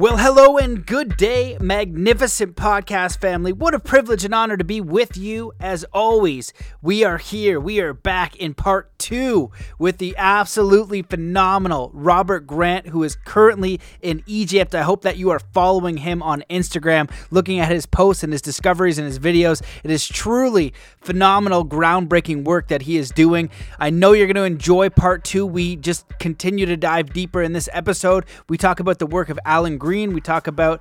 Well, hello and good day, magnificent podcast family. What a privilege and honor to be with you as always. We are here. We are back in part two with the absolutely phenomenal Robert Grant, who is currently in Egypt. I hope that you are following him on Instagram, looking at his posts and his discoveries and his videos. It is truly phenomenal, groundbreaking work that he is doing. I know you're going to enjoy part two. We just continue to dive deeper in this episode. We talk about the work of Alan Green. We talk about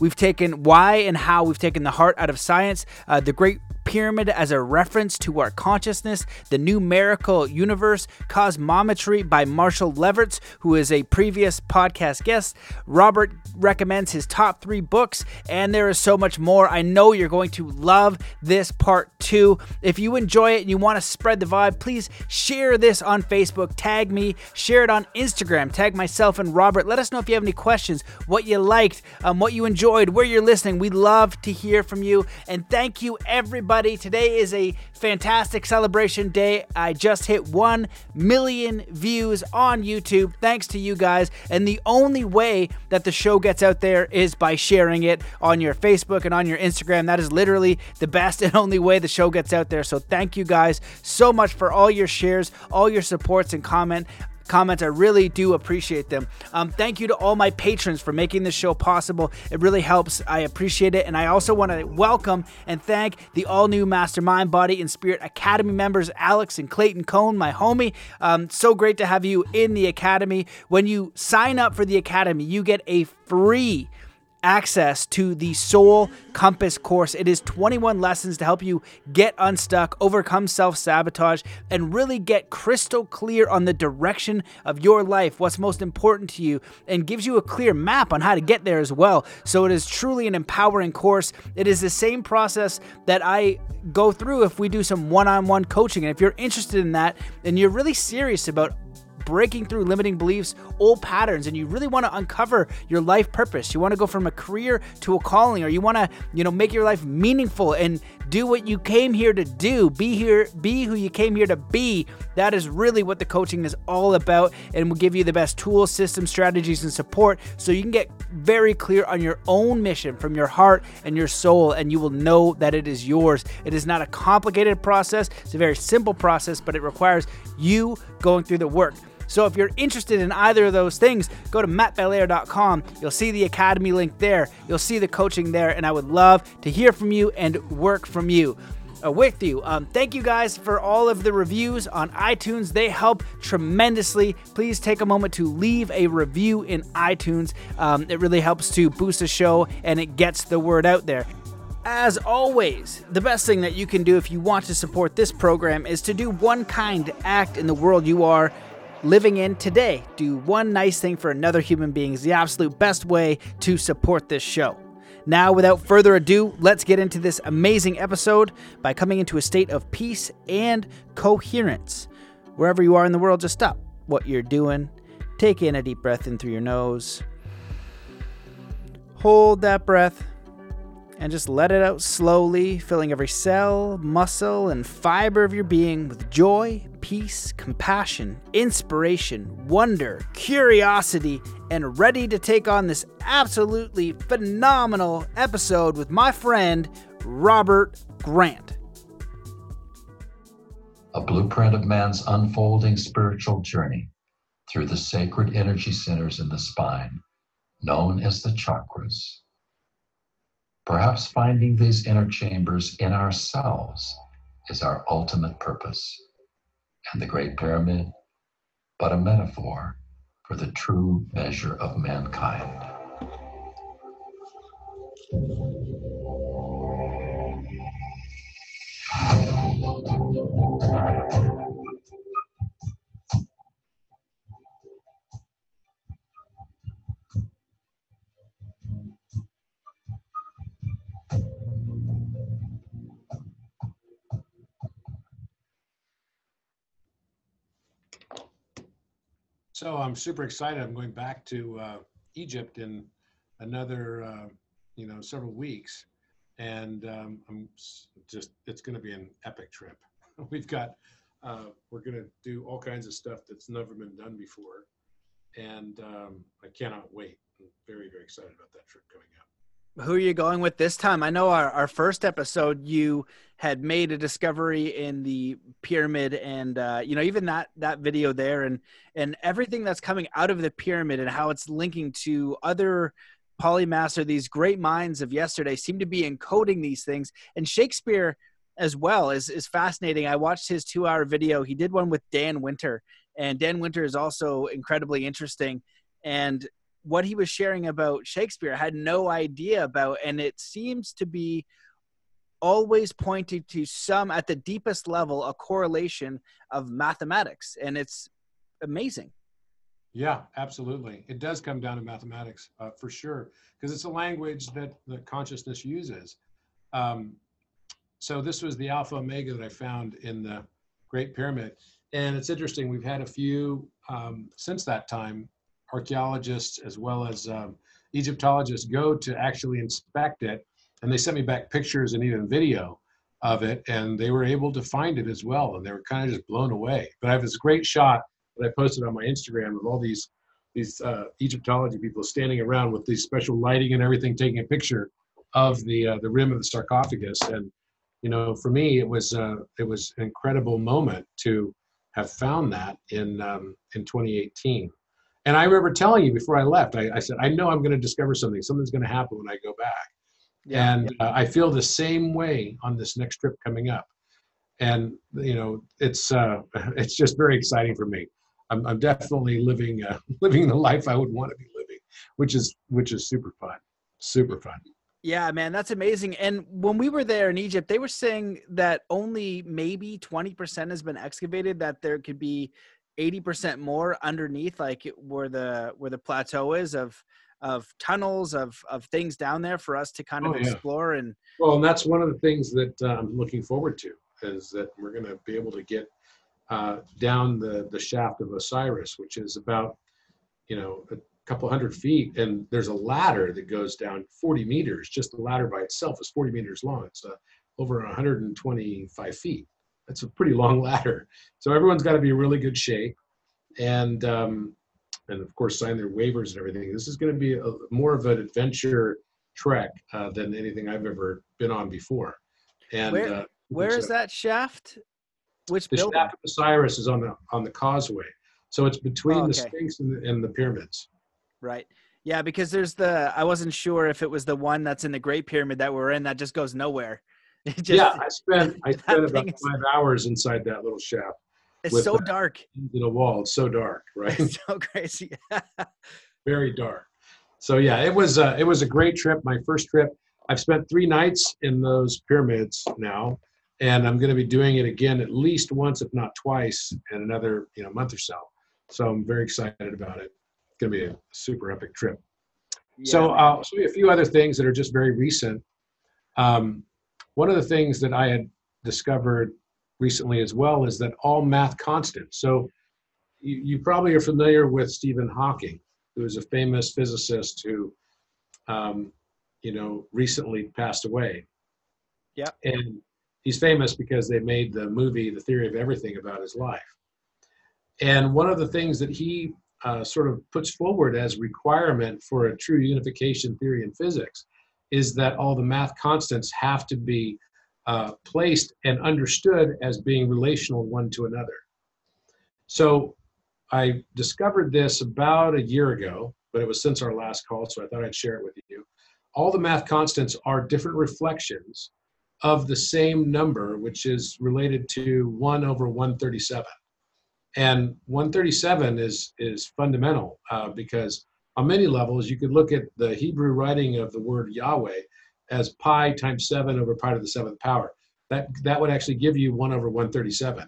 we've taken why and how we've taken the heart out of science, the Great Pyramid as a reference to our consciousness, the Numerical Universe, Cosmometry by Marshall Lefferts, who is a previous podcast guest. Robert recommends his top 3 books, and there is so much more. I know you're going to love this part 2. If you enjoy it and you want to spread the vibe, please share this on Facebook, tag me, share it on Instagram, tag myself and Robert. Let us know if you have any questions, what you liked, what you enjoyed, where you're listening. We love to hear from you. And thank you, everybody. Today is a fantastic celebration day. I just hit 1 million views on YouTube. Thanks to you guys. And the only way that the show gets out there is by sharing it on your Facebook and on your Instagram. That is literally the best and only way the show gets out there. So thank you guys so much for all your shares, all your supports and comments. I really do appreciate them. Thank you to all my patrons for making this show possible. It really helps. I appreciate it. And I also want to welcome and thank the all-new Mastermind Body and Spirit Academy members, Alex and Clayton Cohn, my homie. So great to have you in the Academy. When you sign up for the Academy, you get a free access to the Soul Compass course. It is 21 lessons to help you get unstuck, overcome self-sabotage, and really get crystal clear on the direction of your life, what's most important to you, and gives you a clear map on how to get there as well. So it is truly an empowering course. It is the same process that I go through if we do some one-on-one coaching. And if you're interested in that and you're really serious about breaking through limiting beliefs, old patterns, and you really want to uncover your life purpose, you want to go from a career to a calling, or you want to, make your life meaningful and do what you came here to do, be who you came here to be. That is really what the coaching is all about, and will give you the best tools, systems, strategies, and support so you can get very clear on your own mission from your heart and your soul, and you will know that it is yours. It is not a complicated process. It's a very simple process, but it requires you going through the work. So if you're interested in either of those things, go to MattBelair.com. You'll see the Academy link there. You'll see the coaching there, and I would love to hear from you and work from you. With you. Thank you guys for all of the reviews on iTunes. They help tremendously. Please take a moment to leave a review in iTunes. It really helps to boost the show, and it gets the word out there. As always, the best thing that you can do if you want to support this program is to do one kind act in the world you are living in today. Do one nice thing for another human being is the absolute best way to support this show. Now, without further ado, let's get into this amazing episode by coming into a state of peace and coherence. Wherever you are in the world, just stop what you're doing. Take in a deep breath in through your nose. Hold that breath and just let it out slowly, filling every cell, muscle, and fiber of your being with joy, peace, compassion, inspiration, wonder, curiosity, and ready to take on this absolutely phenomenal episode with my friend, Robert Grant. A blueprint of man's unfolding spiritual journey through the sacred energy centers in the spine, known as the chakras. Perhaps finding these inner chambers in ourselves is our ultimate purpose, and the Great Pyramid, but a metaphor for the true measure of mankind. So I'm super excited. I'm going back to Egypt in another, several weeks, and it's going to be an epic trip. We're going to do all kinds of stuff that's never been done before, and I cannot wait. I'm very, very excited about that trip coming up. Who are you going with this time? I know our first episode, you had made a discovery in the pyramid and, you know, even that video there and everything that's coming out of the pyramid and how it's linking to other polymaths or these great minds of yesterday seem to be encoding these things. And Shakespeare as well is fascinating. I watched his 2-hour video. He did one with Dan Winter, and Dan Winter is also incredibly interesting. And what he was sharing about Shakespeare, I had no idea about, and it seems to be always pointing to some, at the deepest level, a correlation of mathematics, and it's amazing. Yeah, absolutely. It does come down to mathematics for sure, because it's a language that the consciousness uses. So this was the alpha omega that I found in the Great Pyramid, and it's interesting. We've had a few since that time. Archaeologists as well as Egyptologists go to actually inspect it, and they sent me back pictures and even video of it, and they were able to find it as well, and they were kind of just blown away. But I have this great shot that I posted on my Instagram of all these Egyptology people standing around with these special lighting and everything, taking a picture of the rim of the sarcophagus. And you know, for me, it was an incredible moment to have found that in 2018. And I remember telling you before I left, I said, I know I'm going to discover something. Something's going to happen when I go back. Yeah, and yeah. I feel the same way on this next trip coming up. And, you know, it's just very exciting for me. I'm definitely living the life I would want to be living, which is super fun. Super fun. Yeah, man, that's amazing. And when we were there in Egypt, they were saying that only maybe 20% has been excavated, that there could be 80% more underneath, like where the plateau is, of tunnels, of things down there for us to kind of explore. And well, and that's one of the things that I'm looking forward to, is that we're going to be able to get down the shaft of Osiris, which is about, you know, a couple 100 feet, and there's a ladder that goes down 40 meters. Just the ladder by itself is 40 meters long. It's over 125 feet. It's a pretty long ladder. So everyone's got to be in really good shape and of course sign their waivers and everything. This is going to be more of an adventure trek than anything I've ever been on before. And where is that shaft? Which building? The shaft of Osiris is on the causeway. So it's between the Sphinx and the pyramids. Right. Yeah, because there's I wasn't sure if it was the one that's in the Great Pyramid that we're in that just goes nowhere. I spent about 5 hours inside that little shaft. It's so dark. In the wall, it's so dark, right? It's so crazy. Very dark. So yeah, it was a great trip. My first trip. I've spent 3 nights in those pyramids now, and I'm going to be doing it again at least once, if not twice, in another month or so. So I'm very excited about it. It's going to be a super epic trip. Yeah. So I'll show you a few other things that are just very recent. One of the things that I had discovered recently as well is that all math constants. So you probably are familiar with Stephen Hawking, who is a famous physicist who, recently passed away. Yeah. And he's famous because they made the movie, The Theory of Everything, about his life. And one of the things that he sort of puts forward as requirement for a true unification theory in physics is that all the math constants have to be placed and understood as being relational one to another. So I discovered this about a year ago, but it was since our last call, so I thought I'd share it with you. All the math constants are different reflections of the same number, which is related to 1/137. And 137 is fundamental because on many levels, you could look at the Hebrew writing of the word Yahweh as pi times 7 over pi to the 7th power. That would actually give you 1/137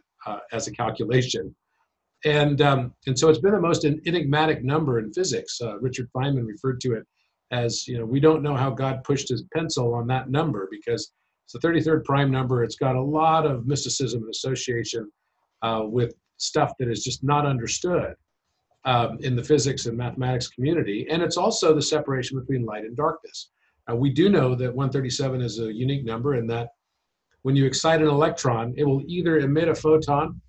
as a calculation. And so it's been the most enigmatic number in physics. Richard Feynman referred to it as, we don't know how God pushed his pencil on that number because it's the 33rd prime number. It's got a lot of mysticism and association with stuff that is just not understood in the physics and mathematics community. And it's also the separation between light and darkness. We do know that 137 is a unique number in that when you excite an electron, it will either emit a photon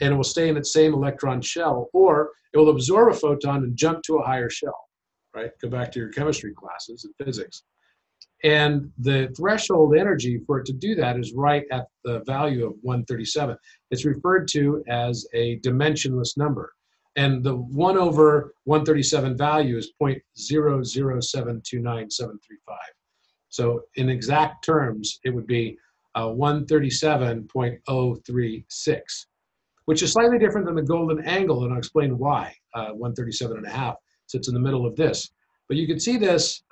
and it will stay in that same electron shell, or it will absorb a photon and jump to a higher shell, right? Go back to your chemistry classes and physics. And the threshold energy for it to do that is right at the value of 137. It's referred to as a dimensionless number. And the 1 over 137 value is 0.00729735. So in exact terms, it would be 137.036, which is slightly different than the golden angle, and I'll explain why 137.5 sits in the middle of this. But you can see this.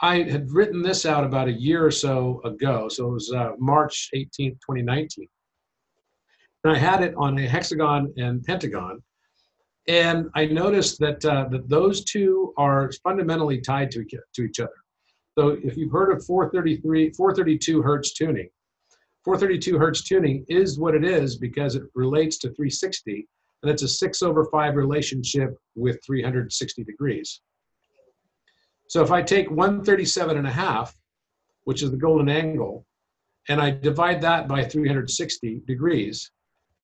I had written this out about a year or so ago, so it was March 18th, 2019. And I had it on a hexagon and pentagon, and I noticed that, that those two are fundamentally tied to each other. So if you've heard of 432 hertz tuning, 432 hertz tuning is what it is because it relates to 360, and it's a 6/5 relationship with 360 degrees. So if I take 137.5, which is the golden angle, and I divide that by 360 degrees,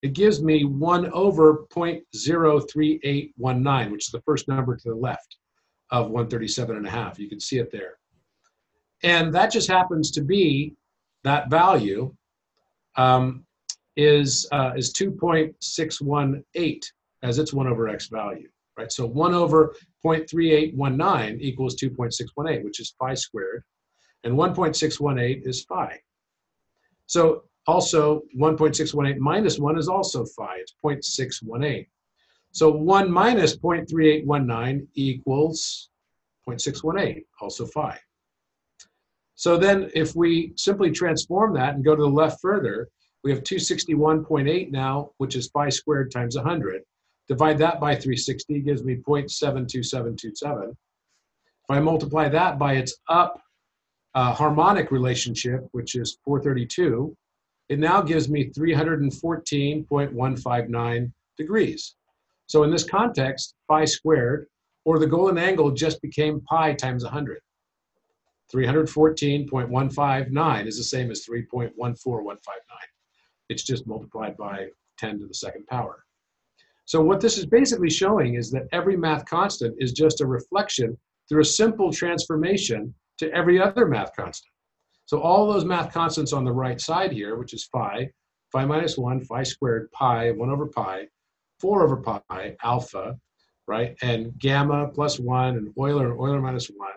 it gives me 1/03819, which is the first number to the left of 137.5. You can see it there. And that just happens to be, that value is 2.618 as its 1/x value, right? So 1/0.3819 equals 2.618, which is pi squared, and 1.618 is phi. So also 1.618 minus 1 is also phi, it's 0.618. So 1 minus 0.3819 equals 0.618, also phi. So then if we simply transform that and go to the left further, we have 261.8 now, which is pi squared times 100. Divide that by 360 gives me 0.72727. If I multiply that by its up harmonic relationship, which is 432, it now gives me 314.159 degrees. So in this context, pi squared, or the golden angle, just became pi times 100. 314.159 is the same as 3.14159. It's just multiplied by 10⁵ power. So what this is basically showing is that every math constant is just a reflection through a simple transformation to every other math constant. So all those math constants on the right side here, which is phi, phi minus 1, phi squared, pi, 1/pi, 4/pi, alpha, right, and gamma plus 1, and Euler minus 1.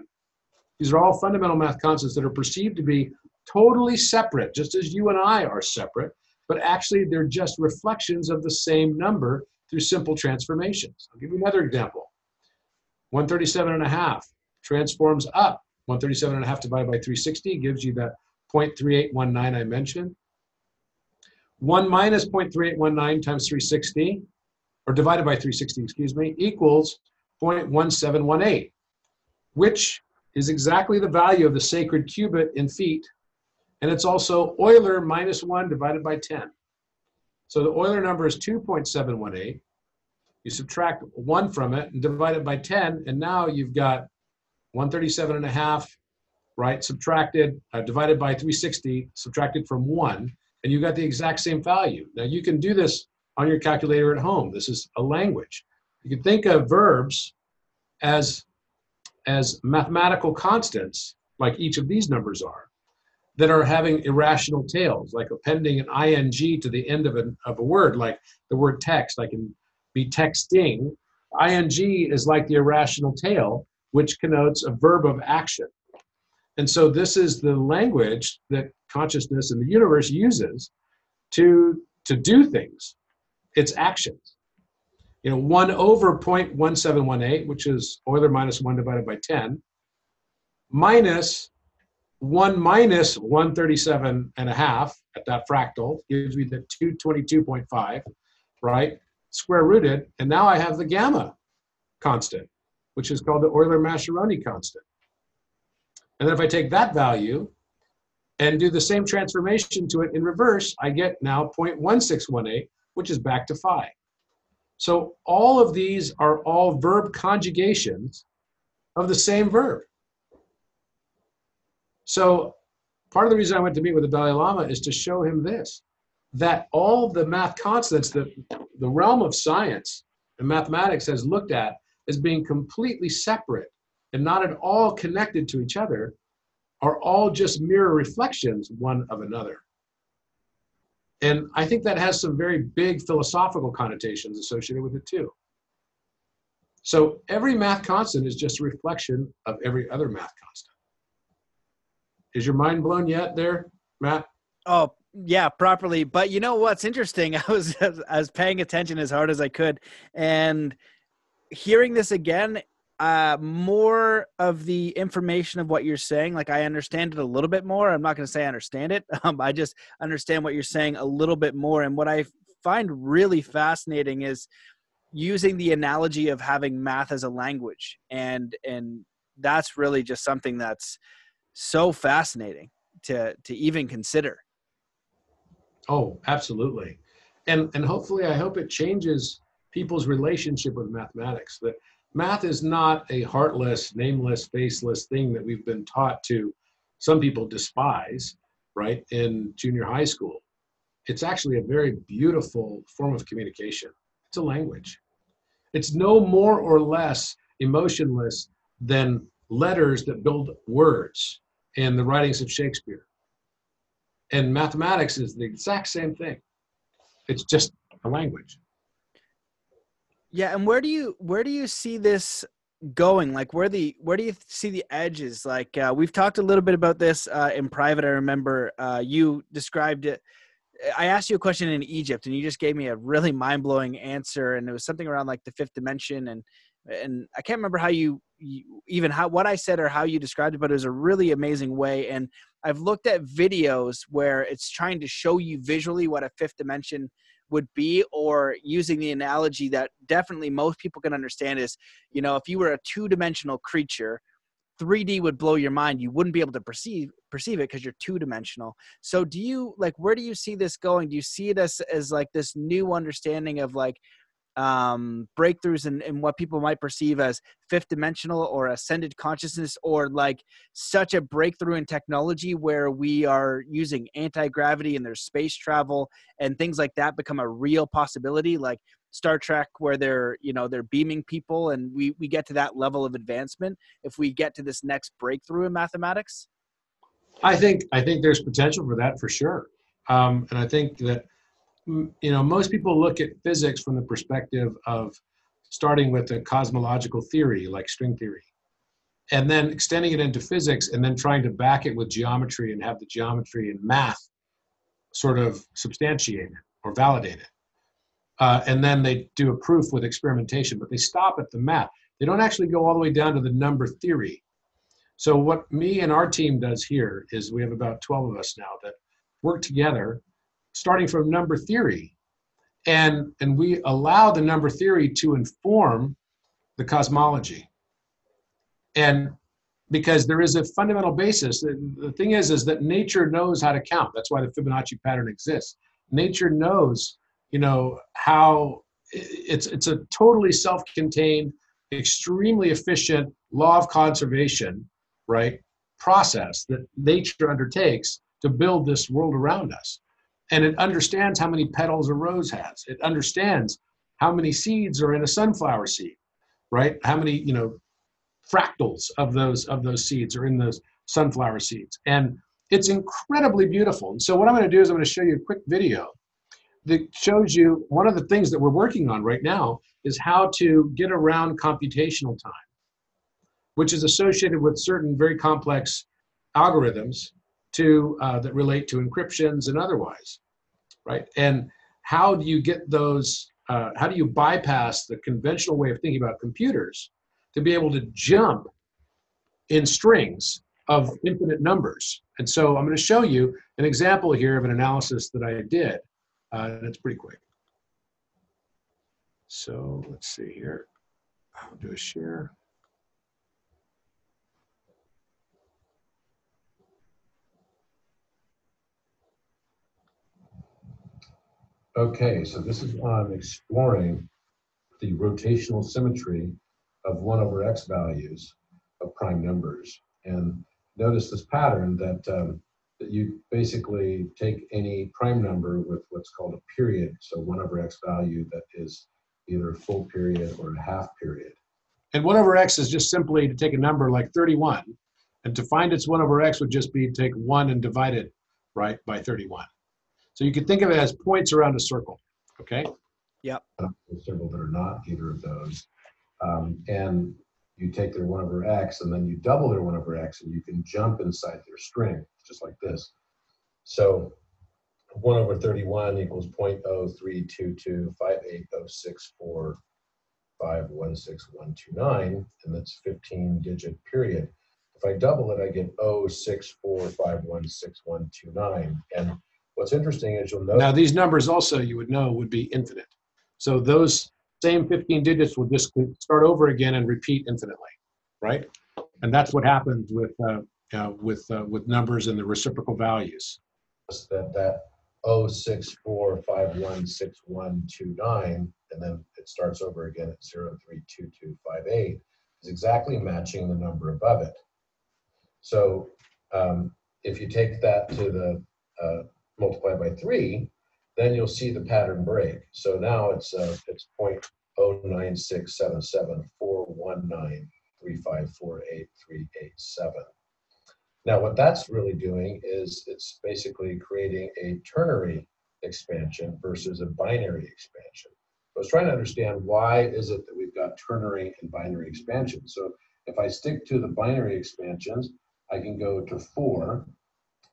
These are all fundamental math constants that are perceived to be totally separate, just as you and I are separate, but actually they're just reflections of the same number through simple transformations. I'll give you another example. 137.5 transforms up. 137.5 divided by 360 gives you that 0.3819 I mentioned. 1 minus 0.3819 times 360, or divided by 360, excuse me, equals 0.1718, which is exactly the value of the sacred cubit in feet, and it's also Euler minus 1 divided by 10. So the Euler number is 2.718. You subtract 1 from it and divide it by 10, and now you've got 137.5, right, subtracted, divided by 360, subtracted from 1, and you've got the exact same value. Now you can do this on your calculator at home. This is a language. You can think of verbs as mathematical constants, like each of these numbers are, that are having irrational tails, like appending an ing to the end of a word, like the word text. I can be texting. Ing is like the irrational tail, which connotes a verb of action. And so this is the language that consciousness and the universe uses to do things. It's actions. You know, 1/0.1718, which is Euler minus 1 divided by 10, minus 1 minus 137.5 at that fractal gives me the 222.5, right, square rooted. And now I have the gamma constant, which is called the Euler-Mascheroni constant. And then if I take that value and do the same transformation to it in reverse, I get now 0.1618, which is back to phi. So all of these are all verb conjugations of the same verb. So part of the reason I went to meet with the Dalai Lama is to show him this, that all the math constants that the realm of science and mathematics has looked at as being completely separate and not at all connected to each other are all just mirror reflections one of another. And I think that has some very big philosophical connotations associated with it too. So every math constant is just a reflection of every other math constant. Is your mind blown yet there, Matt? Oh, yeah, properly. But you know what's interesting? I was paying attention as hard as I could. And hearing this again, more of the information of what you're saying, like I understand it a little bit more. I'm not going to say I understand it. I just understand what you're saying a little bit more. And what I find really fascinating is using the analogy of having math as a language. And that's really just something that's so fascinating to even consider. Oh, absolutely. And hopefully, I hope it changes people's relationship with mathematics. That math is not a heartless, nameless, faceless thing that we've been taught to, some people despise, right, in junior high school. It's actually a very beautiful form of communication. It's a language. It's no more or less emotionless than letters that build words in the writings of Shakespeare. And mathematics is the exact same thing. It's just a language. Yeah, and where do you see this going? Like where do you see the edges? Like we've talked a little bit about this in private. I remember you described it. I asked you a question in Egypt, and you just gave me a really mind-blowing answer. And it was something around like the fifth dimension, and I can't remember how what I said or how you described it, but it was a really amazing way. And I've looked at videos where it's trying to show you visually what a fifth dimension would be, or using the analogy that definitely most people can understand is, you know, if you were a two-dimensional creature, 3D would blow your mind. You wouldn't be able to perceive it because you're two-dimensional. So do you, like, where do you see this going? Do you see it as like this new understanding of like breakthroughs and what people might perceive as fifth dimensional or ascended consciousness, or like such a breakthrough in technology where we are using anti-gravity and there's space travel and things like that become a real possibility, like Star Trek, where they're beaming people, and we get to that level of advancement if we get to this next breakthrough in mathematics? I think there's potential for that for sure. And I think that, you know, most people look at physics from the perspective of starting with a cosmological theory like string theory, and then extending it into physics, and then trying to back it with geometry and have the geometry and math sort of substantiate it or validate it. And then they do a proof with experimentation, but they stop at the math. They don't actually go all the way down to the number theory. So what me and our team does here is we have about 12 of us now that work together, starting from number theory. And we allow the number theory to inform the cosmology. And because there is a fundamental basis, the thing is that nature knows how to count. That's why the Fibonacci pattern exists. Nature knows, you know, how it's a totally self-contained, extremely efficient law of conservation, right, process that nature undertakes to build this world around us. And it understands how many petals a rose has. It understands how many seeds are in a sunflower seed, right? How many, you know, fractals of those seeds are in those sunflower seeds. And it's incredibly beautiful. And so what I'm going to do is I'm going to show you a quick video that shows you one of the things that we're working on right now is how to get around computational time, which is associated with certain very complex algorithms that relate to encryptions and otherwise, right? And how do you get those, how do you bypass the conventional way of thinking about computers to be able to jump in strings of infinite numbers? And so I'm going to show you an example here of an analysis that I did, and it's pretty quick. So let's see here, I'll do a share. Okay, so this is on exploring the rotational symmetry of 1/x values of prime numbers. And notice this pattern that you basically take any prime number with what's called a period, so 1/(x) value that is either a full period or a half period. And 1/(x) is just simply to take a number like 31, and to find its 1/(x) would just be take 1 and divide it right by 31. So you can think of it as points around a circle, okay? Yep. A circle that are not either of those. And you take their 1/(x) and then you double their 1/(x) and you can jump inside their string, just like this. So 1/31 equals 0.032258064516129, and that's 15-digit period. If I double it, I get 064516129. And what's interesting is you'll know. Now these numbers also, you would know, would be infinite. So those same 15 digits will just start over again and repeat infinitely, right? And that's what happens with numbers and the reciprocal values. That 064516129, and then it starts over again at 0322580, is exactly matching the number above it. So if you take that to the multiply by 3, then you'll see the pattern break. So now it's 0.096774193548387. Now what that's really doing is it's basically creating a ternary expansion versus a binary expansion. I was trying to understand why is it that we've got ternary and binary expansion. So if I stick to the binary expansions, I can go to 4,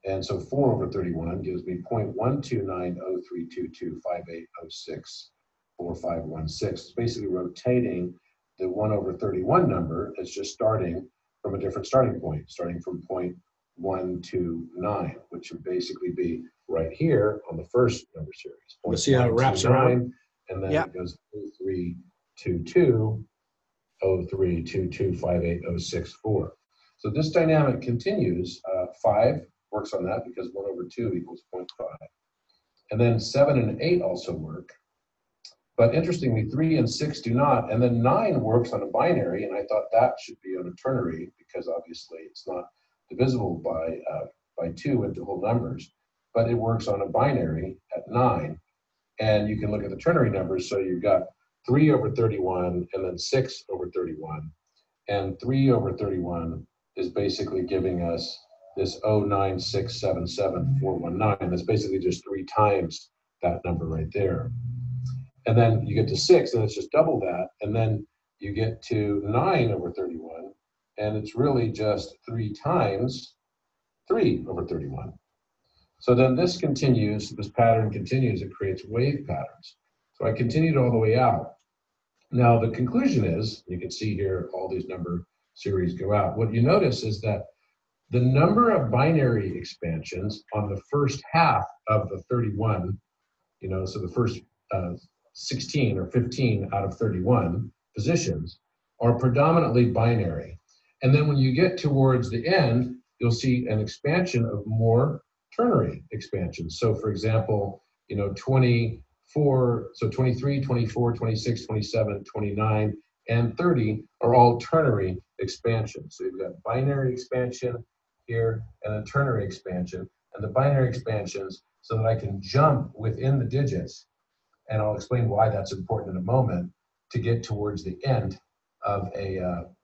and so 4/31 gives me 0.129032258064516. It's basically rotating the 1/31 number. It's just starting from a different starting point, starting from 0.129, which would basically be right here on the first number series. Let's see how it wraps around. And then it goes 0.322 0.032258064. So this dynamic continues. 5 works on that because 1/2 equals 0.5. And then 7 and 8 also work. But interestingly, 3 and 6 do not. And then 9 works on a binary, and I thought that should be on a ternary because obviously it's not divisible by 2 into whole numbers, but it works on a binary at 9. And you can look at the ternary numbers. So you've got 3/31 and then 6/31. And 3/31 is basically giving us this 0.9677419. That's basically just 3 times that number right there. And then you get to 6, and it's just double that. And then you get to 9/31, and it's really just 3 times 3/31. So then this continues, this pattern continues, it creates wave patterns. So I continued all the way out. Now the conclusion is, you can see here all these number series go out. What you notice is that the number of binary expansions on the first half of the 31, you know, so the first 16 or 15 out of 31 positions are predominantly binary. And then when you get towards the end, you'll see an expansion of more ternary expansions. So for example, you know, 24, so 23, 24, 26, 27, 29, and 30 are all ternary expansions. So you've got binary expansion here and then ternary expansion, and the binary expansions so that I can jump within the digits. And I'll explain why that's important in a moment, to get towards the end of a,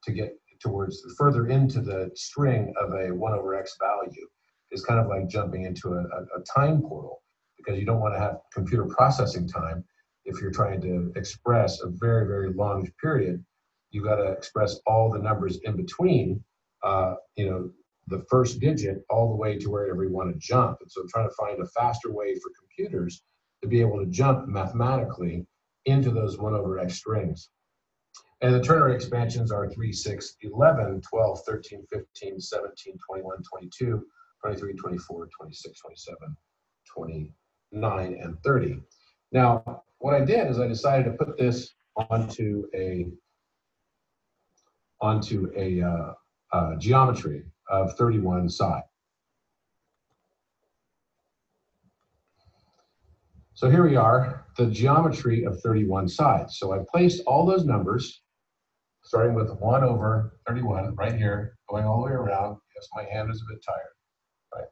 to get towards the further into the string of a 1/(x) value. It's kind of like jumping into a time portal, because you don't want to have computer processing time if you're trying to express a very, very long period. You've got to express all the numbers in between, you know, the first digit all the way to wherever you want to jump. And so I'm trying to find a faster way for computers to be able to jump mathematically into those 1/(x) strings. And the ternary expansions are 3, 6, 11, 12, 13, 15, 17, 21, 22, 23, 24, 26, 27, 29, and 30. Now, what I did is I decided to put this onto a geometry of 31 side. So here we are, the geometry of 31 sides. So I placed all those numbers, starting with 1/31 right here, going all the way around. Yes, my hand is a bit tired. Right.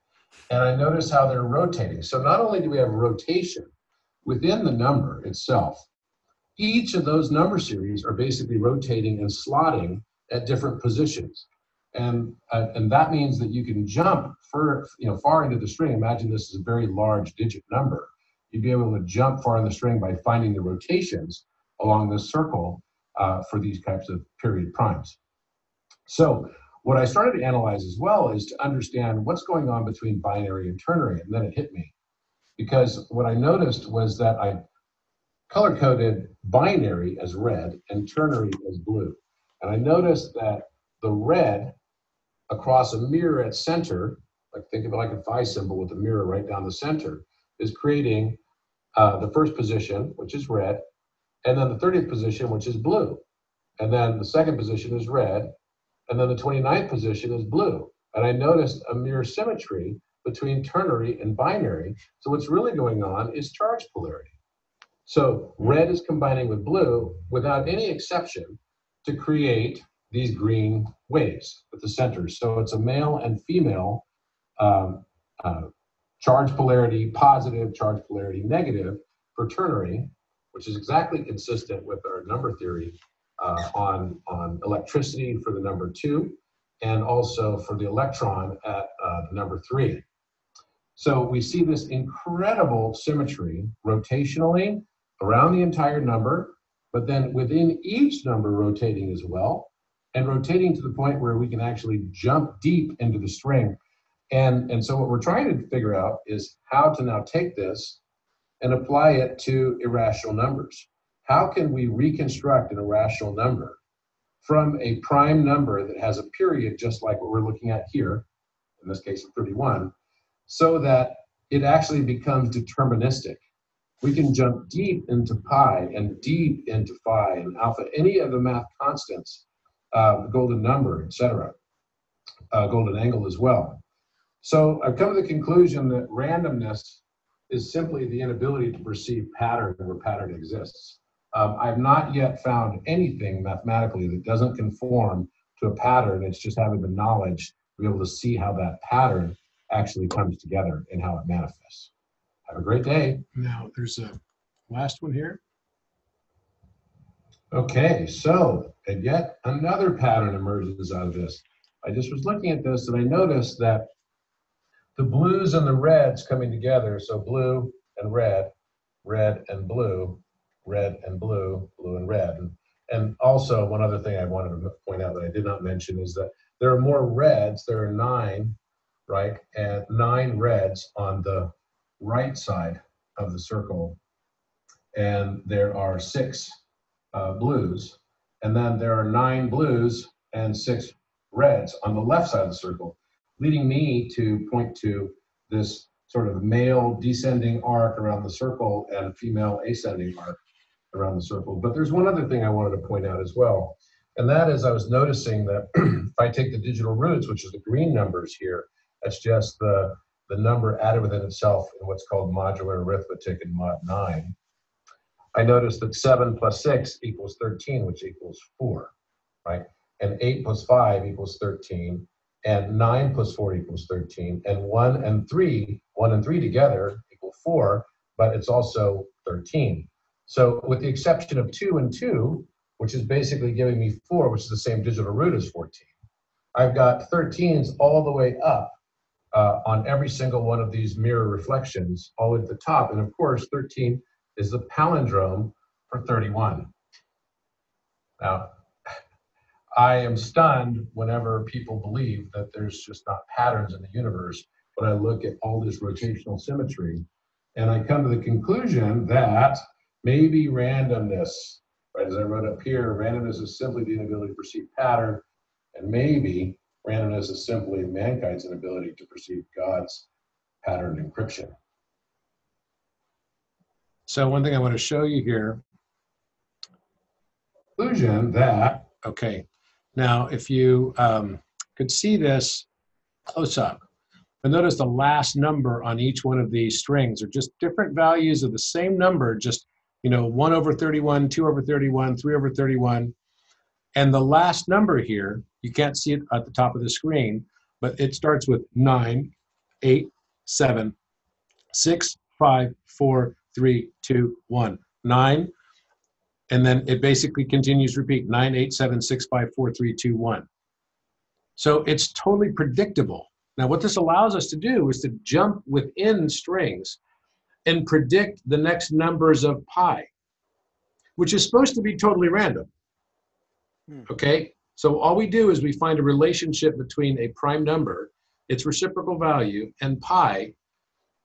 and I notice how they're rotating. So not only do we have rotation within the number itself, each of those number series are basically rotating and slotting at different positions. And that means that you can jump far into the string. Imagine this is a very large digit number. You'd be able to jump far in the string by finding the rotations along this circle for these types of period primes. So what I started to analyze as well is to understand what's going on between binary and ternary, and then it hit me. Because what I noticed was that I color-coded binary as red and ternary as blue. And I noticed that the red across a mirror at center, like think of it like a phi symbol with a mirror right down the center, is creating the first position, which is red, and then the 30th position, which is blue. And then the second position is red, and then the 29th position is blue. And I noticed a mirror symmetry between ternary and binary. So what's really going on is charge polarity. So red is combining with blue without any exception to create these green waves at the center. So it's a male and female charge polarity positive, charge polarity negative for ternary, which is exactly consistent with our number theory on electricity for the number 2, and also for the electron at number 3. So we see this incredible symmetry rotationally around the entire number, but then within each number rotating as well, and rotating to the point where we can actually jump deep into the string. And so what we're trying to figure out is how to now take this and apply it to irrational numbers. How can we reconstruct an irrational number from a prime number that has a period just like what we're looking at here, in this case of 31, so that it actually becomes deterministic? We can jump deep into pi and deep into phi and alpha, any of the math constants, golden number, etc., golden angle as well. So I've come to the conclusion that randomness is simply the inability to perceive pattern where pattern exists. I've not yet found anything mathematically that doesn't conform to a pattern. It's just having the knowledge to be able to see how that pattern actually comes together and how it manifests. Have a great day. Now, there's a last one here. Okay, so, and yet another pattern emerges out of this. I just was looking at this and I noticed that the blues and the reds coming together, so blue and red, red and blue, red and blue, blue and red. And also one other thing I wanted to point out that I did not mention is that there are more reds. There are 9, right? And 9 reds on the right side of the circle. And there are 6 blues. And then there are 9 blues and 6 reds on the left side of the circle, leading me to point to this sort of male descending arc around the circle and female ascending arc around the circle. But there's one other thing I wanted to point out as well, and that is I was noticing that if I take the digital roots, which is the green numbers here, that's just the number added within itself in what's called modular arithmetic in Mod 9, I noticed that 7 plus 6 equals 13, which equals 4, right? And 8 plus 5 equals 13, and 9 plus 4 equals 13, and 1 and 3 together equal 4, but it's also 13. So with the exception of 2 and 2, which is basically giving me 4, which is the same digital root as 14, I've got 13s all the way up on every single one of these mirror reflections, all at the top. And of course, 13 is the palindrome for 31. Now, I am stunned whenever people believe that there's just not patterns in the universe, but I look at all this rotational symmetry, and I come to the conclusion that maybe randomness, right, as I wrote up here, randomness is simply the inability to perceive pattern, and maybe randomness is simply mankind's inability to perceive God's pattern encryption. So one thing I want to show you here. Conclusion that, okay. Now, if you could see this close up, but notice the last number on each one of these strings are just different values of the same number, just, you know, 1 over 31, 2 over 31, 3 over 31. And the last number here, you can't see it at the top of the screen, but it starts with 9, 8, 7, 6, 5, 4, 3, 2, 1, 9. And then it basically continues, repeat, 9, 8, 7, 6, 5, 4, 3, 2, 1. So it's totally predictable. Now, what this allows us to do is to jump within strings and predict the next numbers of pi, which is supposed to be totally random, okay? So all we do is we find a relationship between a prime number, its reciprocal value, and pi,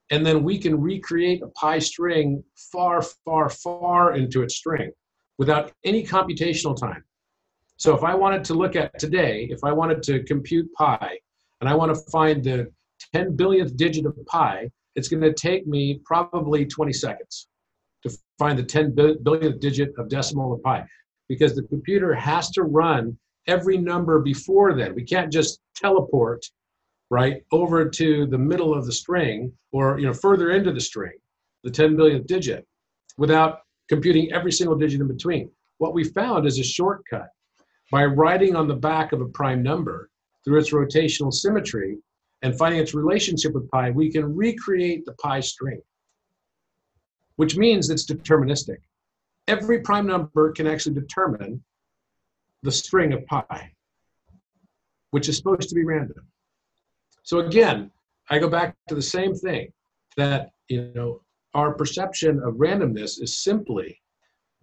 and then we can recreate a pi string far, far, far into its string without any computational time. So if I wanted to look at today, if I wanted to compute pi, and I want to find the 10 billionth digit of pi, it's going to take me probably 20 seconds to find the 10 billionth digit of decimal of pi, because the computer has to run every number before then. We can't just teleport right over to the middle of the string, or further into the string, the 10 billionth digit, without computing every single digit in between. What we found is a shortcut. By riding on the back of a prime number through its rotational symmetry and finding its relationship with pi, we can recreate the pi string, which means it's deterministic. Every prime number can actually determine the string of pi, which is supposed to be random. So again, I go back to the same thing, that our perception of randomness is simply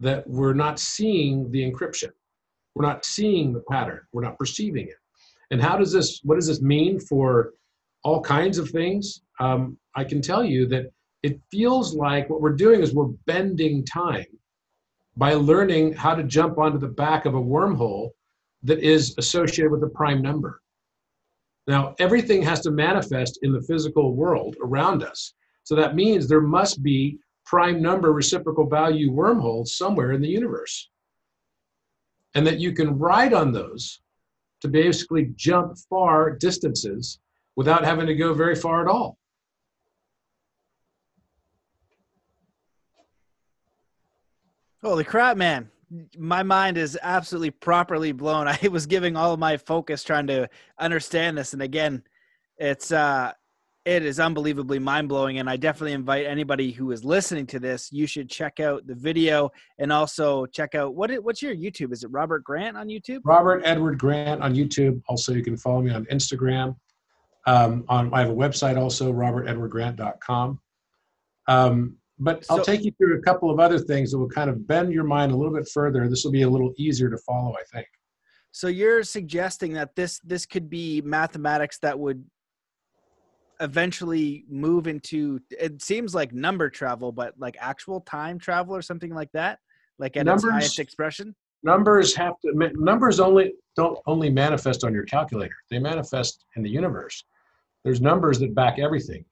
that we're not seeing the encryption. We're not seeing the pattern. We're not perceiving it. And how does this, what does this mean for all kinds of things? I can tell you that it feels like what we're doing is we're bending time by learning how to jump onto the back of a wormhole that is associated with a prime number. Now, everything has to manifest in the physical world around us. So that means there must be prime number reciprocal value wormholes somewhere in the universe, and that you can ride on those to basically jump far distances without having to go very far at all. Holy crap, man. My mind is absolutely properly blown. I was giving all of my focus trying to understand this. And again, it is unbelievably mind-blowing, and I definitely invite anybody who is listening to this, you should check out the video, and also check out, what's your YouTube? Is it Robert Grant on YouTube? Robert Edward Grant on YouTube. Also, you can follow me on Instagram. I have a website also, RobertEdwardGrant.com. But I'll take you through a couple of other things that will kind of bend your mind a little bit further. This will be a little easier to follow, I think. So you're suggesting that this could be mathematics that would eventually move into, it seems like number travel, but like actual time travel or something like that, like at its highest expression? Numbers don't only manifest on your calculator. They manifest in the universe. There's numbers that back everything.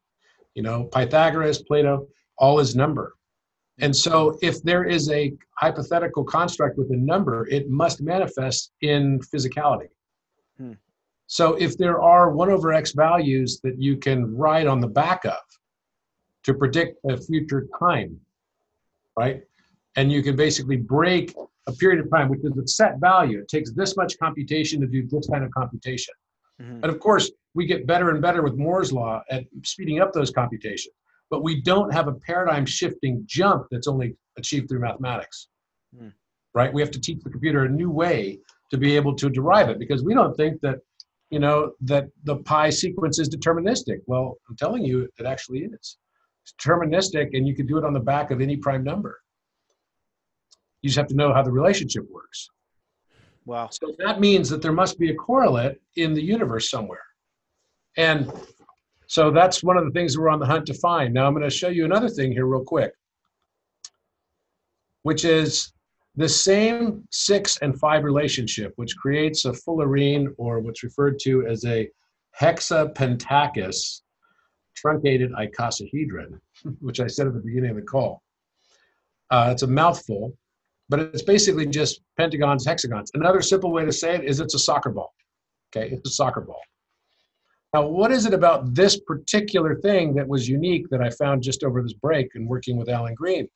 Pythagoras, Plato, all is number. And so if there is a hypothetical construct with a number, it must manifest in physicality. So if there are 1/x values that you can ride on the back of to predict a future time, right? And you can basically break a period of time, which is a set value. It takes this much computation to do this kind of computation. And of course, we get better and better with Moore's law at speeding up those computations, but we don't have a paradigm shifting jump that's only achieved through mathematics, right? We have to teach the computer a new way to be able to derive it, because we don't think that that the pi sequence is deterministic. Well, I'm telling you, it actually is. It's deterministic, and you can do it on the back of any prime number. You just have to know how the relationship works. Wow. So that means that there must be a correlate in the universe somewhere. And so that's one of the things we're on the hunt to find. Now I'm going to show you another thing here real quick, which is the same 6 and 5 relationship, which creates a fullerene, or what's referred to as a hexapentacus truncated icosahedron, which I said at the beginning of the call. It's a mouthful, but it's basically just pentagons, hexagons. Another simple way to say it is it's a soccer ball. Okay, it's a soccer ball. Now, what is it about this particular thing that was unique that I found just over this break and working with Alan Green?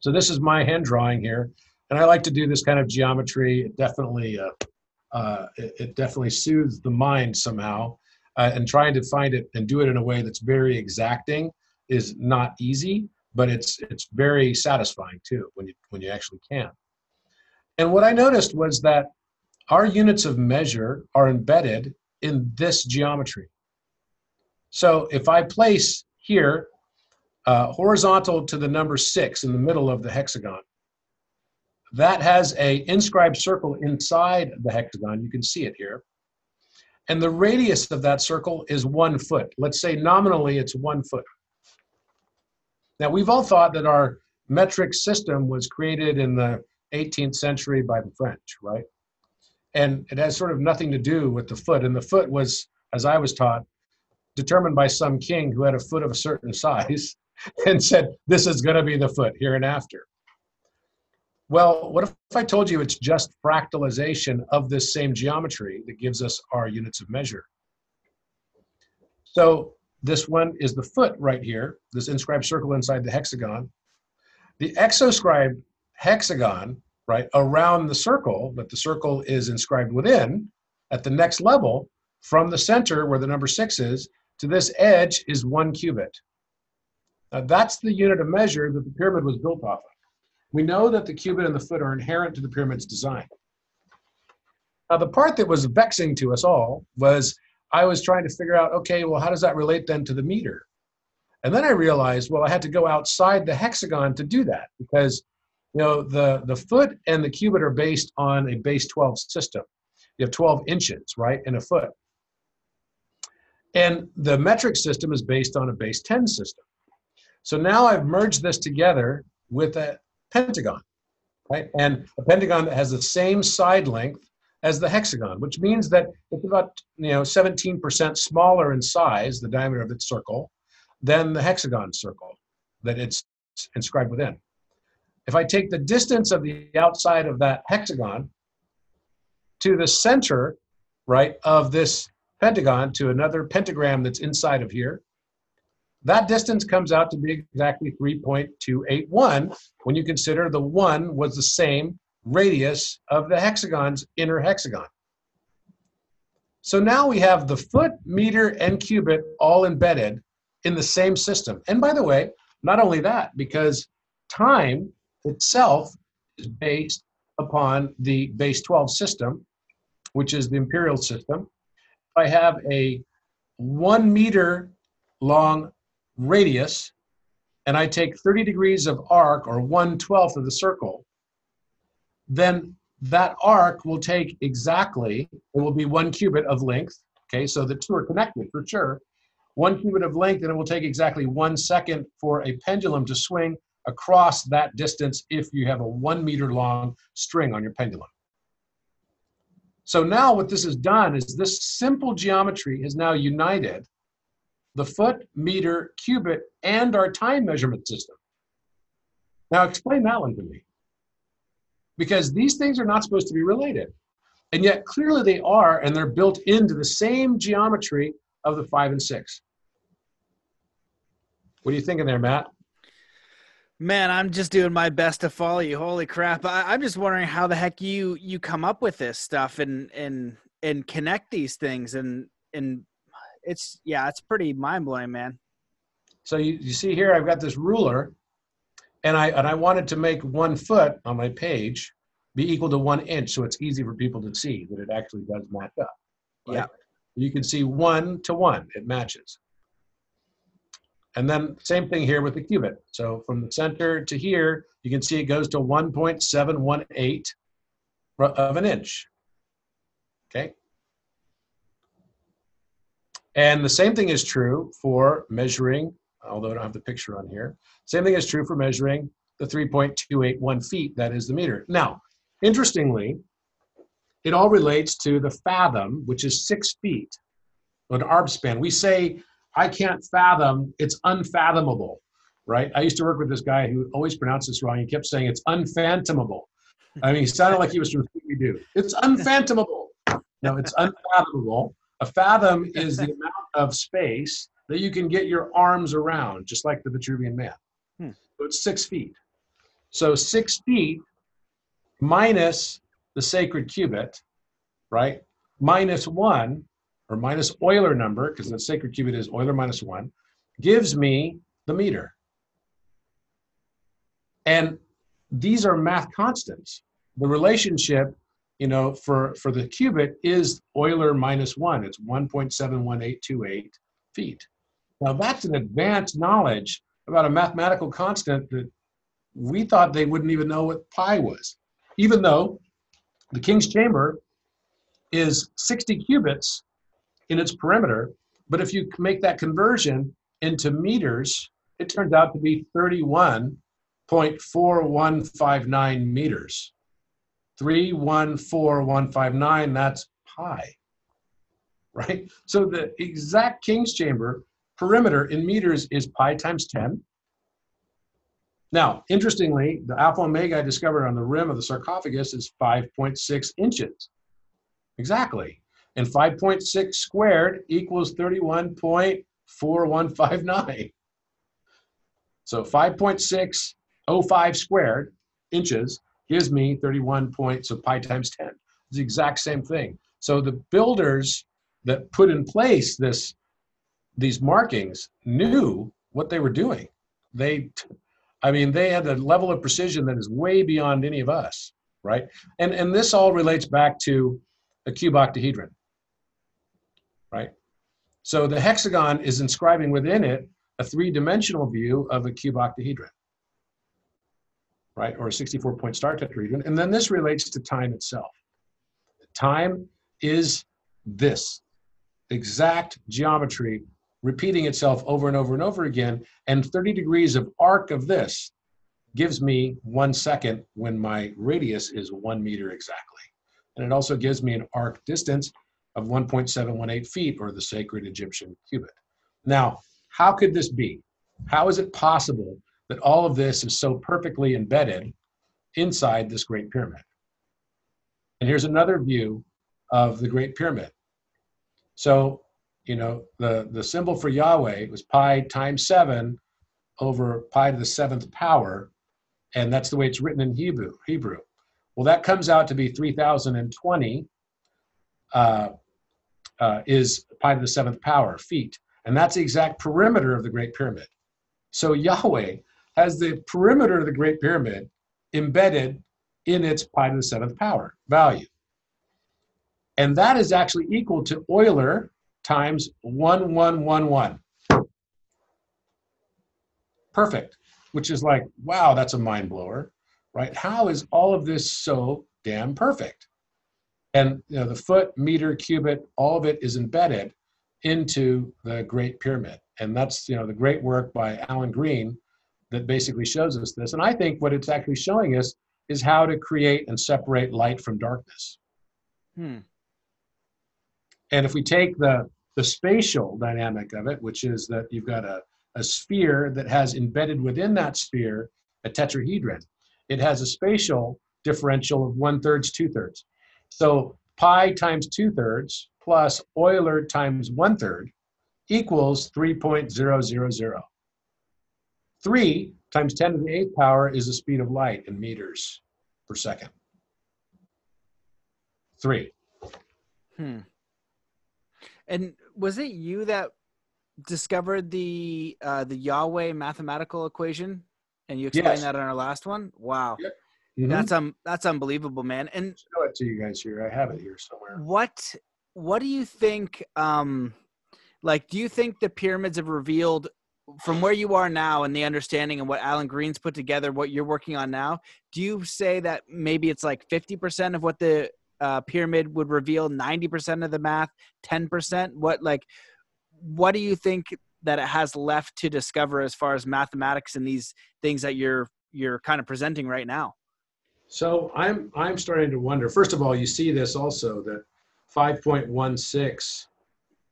So this is my hand drawing here, and I like to do this kind of geometry. It definitely soothes the mind somehow. and trying to find it and do it in a way that's very exacting is not easy, but it's very satisfying too when you actually can. And what I noticed was that our units of measure are embedded in this geometry. So if I place here horizontal to the number 6 in the middle of the hexagon, that has an inscribed circle inside the hexagon. You can see it here. And the radius of that circle is 1 foot. Let's say nominally it's 1 foot. Now, we've all thought that our metric system was created in the 18th century by the French, right? And it has sort of nothing to do with the foot. And the foot was, as I was taught, determined by some king who had a foot of a certain size and said, this is going to be the foot here and after. Well, what if I told you it's just fractalization of this same geometry that gives us our units of measure? So this one is the foot right here, this inscribed circle inside the hexagon. The exoscribed hexagon, right, around the circle that the circle is inscribed within, at the next level, from the center where the number 6 is, to this edge is 1 cubit. Now, that's the unit of measure that the pyramid was built off of. We know that the cubit and the foot are inherent to the pyramid's design. Now, the part that was vexing to us all was I was trying to figure out, okay, well, how does that relate then to the meter? And then I realized, well, I had to go outside the hexagon to do that because, you know, the foot and the cubit are based on a base 12 system. You have 12 inches, right, in a foot. And the metric system is based on a base 10 system. So now I've merged this together with a pentagon, right? And a pentagon that has the same side length as the hexagon, which means that it's about, you know, 17% smaller in size, the diameter of its circle, than the hexagon circle that it's inscribed within. If I take the distance of the outside of that hexagon to the center, right, of this pentagon to another pentagram that's inside of here, that distance comes out to be exactly 3.281 when you consider the 1 was the same radius of the hexagon's inner hexagon. So now we have the foot, meter, and cubit all embedded in the same system. And by the way, not only that, because time itself is based upon the base 12 system, which is the imperial system. I have a 1 meter long radius, and I take 30 degrees of arc, or 1/12 of the circle, then that arc will take exactly, it will be 1 cubit of length, okay, so the two are connected for sure, 1 cubit of length, and it will take exactly 1 second for a pendulum to swing across that distance if you have a 1 meter long string on your pendulum. So now what this has done is this simple geometry has now united the foot, meter, cubit, and our time measurement system. Now explain that one to me. Because these things are not supposed to be related. And yet clearly they are, and they're built into the same geometry of the 5 and 6. What are you thinking there, Matt? Man, I'm just doing my best to follow you. Holy crap. I'm just wondering how the heck you come up with this stuff and connect these things and it's, yeah, it's pretty mind-blowing, man. So you see here, I've got this ruler, and I wanted to make 1 foot on my page be equal to 1 inch, so it's easy for people to see that it actually does match up. Right? Yeah. You can see 1 to 1, it matches. And then same thing here with the cubit. So from the center to here, you can see it goes to 1.718 of an inch, okay? And the same thing is true for measuring, although I don't have the picture on here, same thing is true for measuring the 3.281 feet, that is the meter. Now, interestingly, it all relates to the fathom, which is 6 feet, an arm span. We say, I can't fathom, it's unfathomable, right? I used to work with this guy who always pronounced this wrong. He kept saying it's unphantomable. I mean, he sounded like he was from Scooby-Doo. It's unphantomable. No, it's unfathomable. A fathom is the amount of space that you can get your arms around, just like the Vitruvian Man. So it's 6 feet. So 6 feet minus the sacred cubit, right? Minus 1, or minus Euler number, because the sacred cubit is Euler minus 1, gives me the meter. And these are math constants. The relationship, you know, for the cubit is Euler minus 1. It's 1.71828 feet. Now that's an advanced knowledge about a mathematical constant that we thought they wouldn't even know what pi was, even though the king's chamber is 60 cubits in its perimeter. But if you make that conversion into meters, it turned out to be 31.4159 meters. 314159, that's pi, right? So the exact king's chamber perimeter in meters is pi times 10. Now, interestingly, the alpha omega I discovered on the rim of the sarcophagus is 5.6 inches. Exactly. And 5.6 squared equals 31.4159. So 5.605 squared inches gives me 31 point, so pi times 10. It's the exact same thing. So the builders that put in place these markings knew what they were doing. They had a level of precision that is way beyond any of us, right? And this all relates back to a cube octahedron, right? So the hexagon is inscribing within it a three-dimensional view of a cube octahedron, right? Or a 64-point star tetrahedron. And then this relates to time itself. Time is this exact geometry repeating itself over and over and over again, and 30 degrees of arc of this gives me 1 second when my radius is 1 meter exactly. And it also gives me an arc distance of 1.718 feet, or the sacred Egyptian cubit. Now, how could this be? How is it possible that all of this is so perfectly embedded inside this Great Pyramid? And here's another view of the Great Pyramid. So, you know, the symbol for Yahweh was pi times 7 over pi to the 7th power, and that's the way it's written in Hebrew. Well, that comes out to be 3,020 is pi to the 7th power, feet. And that's the exact perimeter of the Great Pyramid. So Yahweh has the perimeter of the Great Pyramid embedded in its pi to the 7th power value. And that is actually equal to Euler times 1111. Perfect, which is like, wow, that's a mind blower, right? How is all of this so damn perfect? And you know, the foot, meter, cubit, all of it is embedded into the Great Pyramid. And that's, you know, the great work by Alan Green that basically shows us this. And I think what it's actually showing us is how to create and separate light from darkness. And if we take the spatial dynamic of it, which is that you've got a sphere that has embedded within that sphere a tetrahedron. It has a spatial differential of 1/3, 2/3. So pi times 2/3 plus Euler times 1/3 equals 3.000. 3 times 10 to the 8th power is the speed of light in meters per second. 3. And was it you that discovered the Yahweh mathematical equation? And you explained that on our last one? Wow. Yep. Mm-hmm. That's unbelievable, man. And I'll show it to you guys here. I have it here somewhere. What do you think, do you think the pyramids have revealed from where you are now and the understanding and what Alan Green's put together, what you're working on now? Do you say that maybe it's like 50% of what the pyramid would reveal, 90% of the math, 10%? What do you think that it has left to discover as far as mathematics and these things that you're kind of presenting right now? So I'm starting to wonder. First of all, you see this also, that 5.16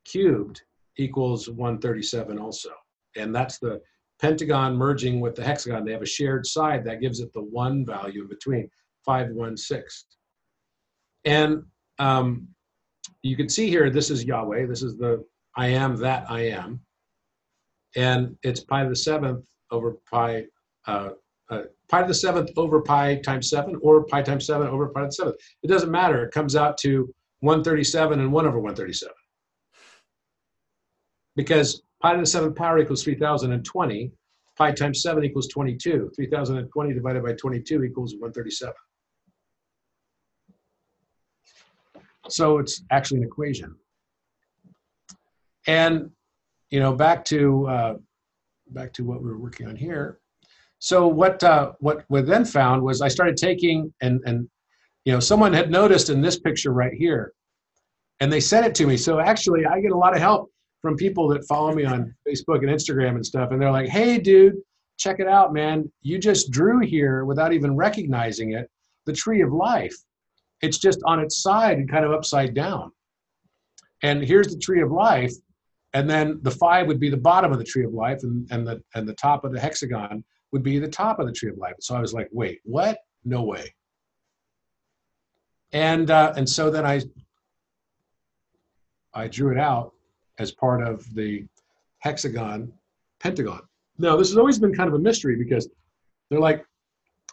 cubed equals 137 also, and that's the pentagon merging with the hexagon. They have a shared side that gives it the 1 value in between, 5.16. And you can see here, this is Yahweh. This is the I am that I am. And it's pi to the 7th over pi, pi to the 7th over pi times 7, or pi times 7 over pi to the 7th. It doesn't matter. It comes out to 137 and 1/137. because pi to the seventh power equals 3020. Pi times 7 equals 22. 3020 divided by 22 equals 137. So it's actually an equation. And, you know, back to what we were working on here. So what we then found was I started taking, and you know, someone had noticed in this picture right here, and they sent it to me. So actually, I get a lot of help from people that follow me on Facebook and Instagram and stuff, and they're like, hey, dude, check it out, man. You just drew here without even recognizing it, the tree of life. It's just on its side and kind of upside down. And here's the tree of life, and then the 5 would be the bottom of the tree of life, and the top of the hexagon would be the top of the tree of life. So I was like, wait, what? No way. And so then I drew it out as part of the hexagon, pentagon. Now, this has always been kind of a mystery, because they're like,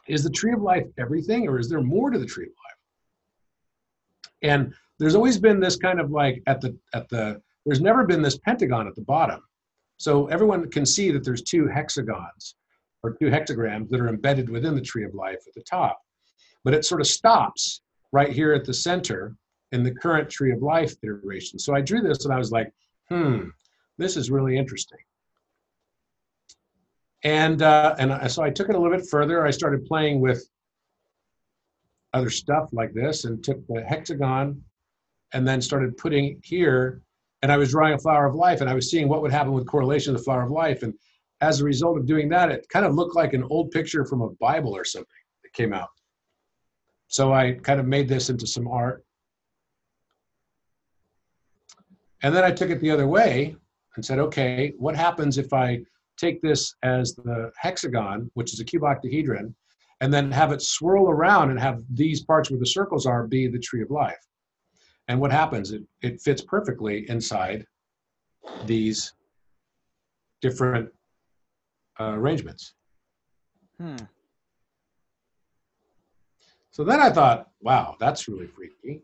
is the tree of life everything, or is there more to the tree of life? And there's always been this kind of like there's never been this pentagon at the bottom. So everyone can see that there's 2 hexagons or 2 hexagrams that are embedded within the tree of life at the top. But it sort of stops right here at the center in the current tree of life iteration. So I drew this and I was like, this is really interesting. And so I took it a little bit further. I started playing with other stuff like this and took the hexagon and then started putting here, and I was drawing a flower of life, and I was seeing what would happen with correlation of the flower of life. And as a result of doing that, it kind of looked like an old picture from a Bible or something that came out. So I kind of made this into some art. And then I took it the other way and said, okay, what happens if I take this as the hexagon, which is a cube octahedron, and then have it swirl around and have these parts where the circles are be the tree of life? And what happens? It fits perfectly inside these different arrangements. So then I thought, wow, that's really freaky.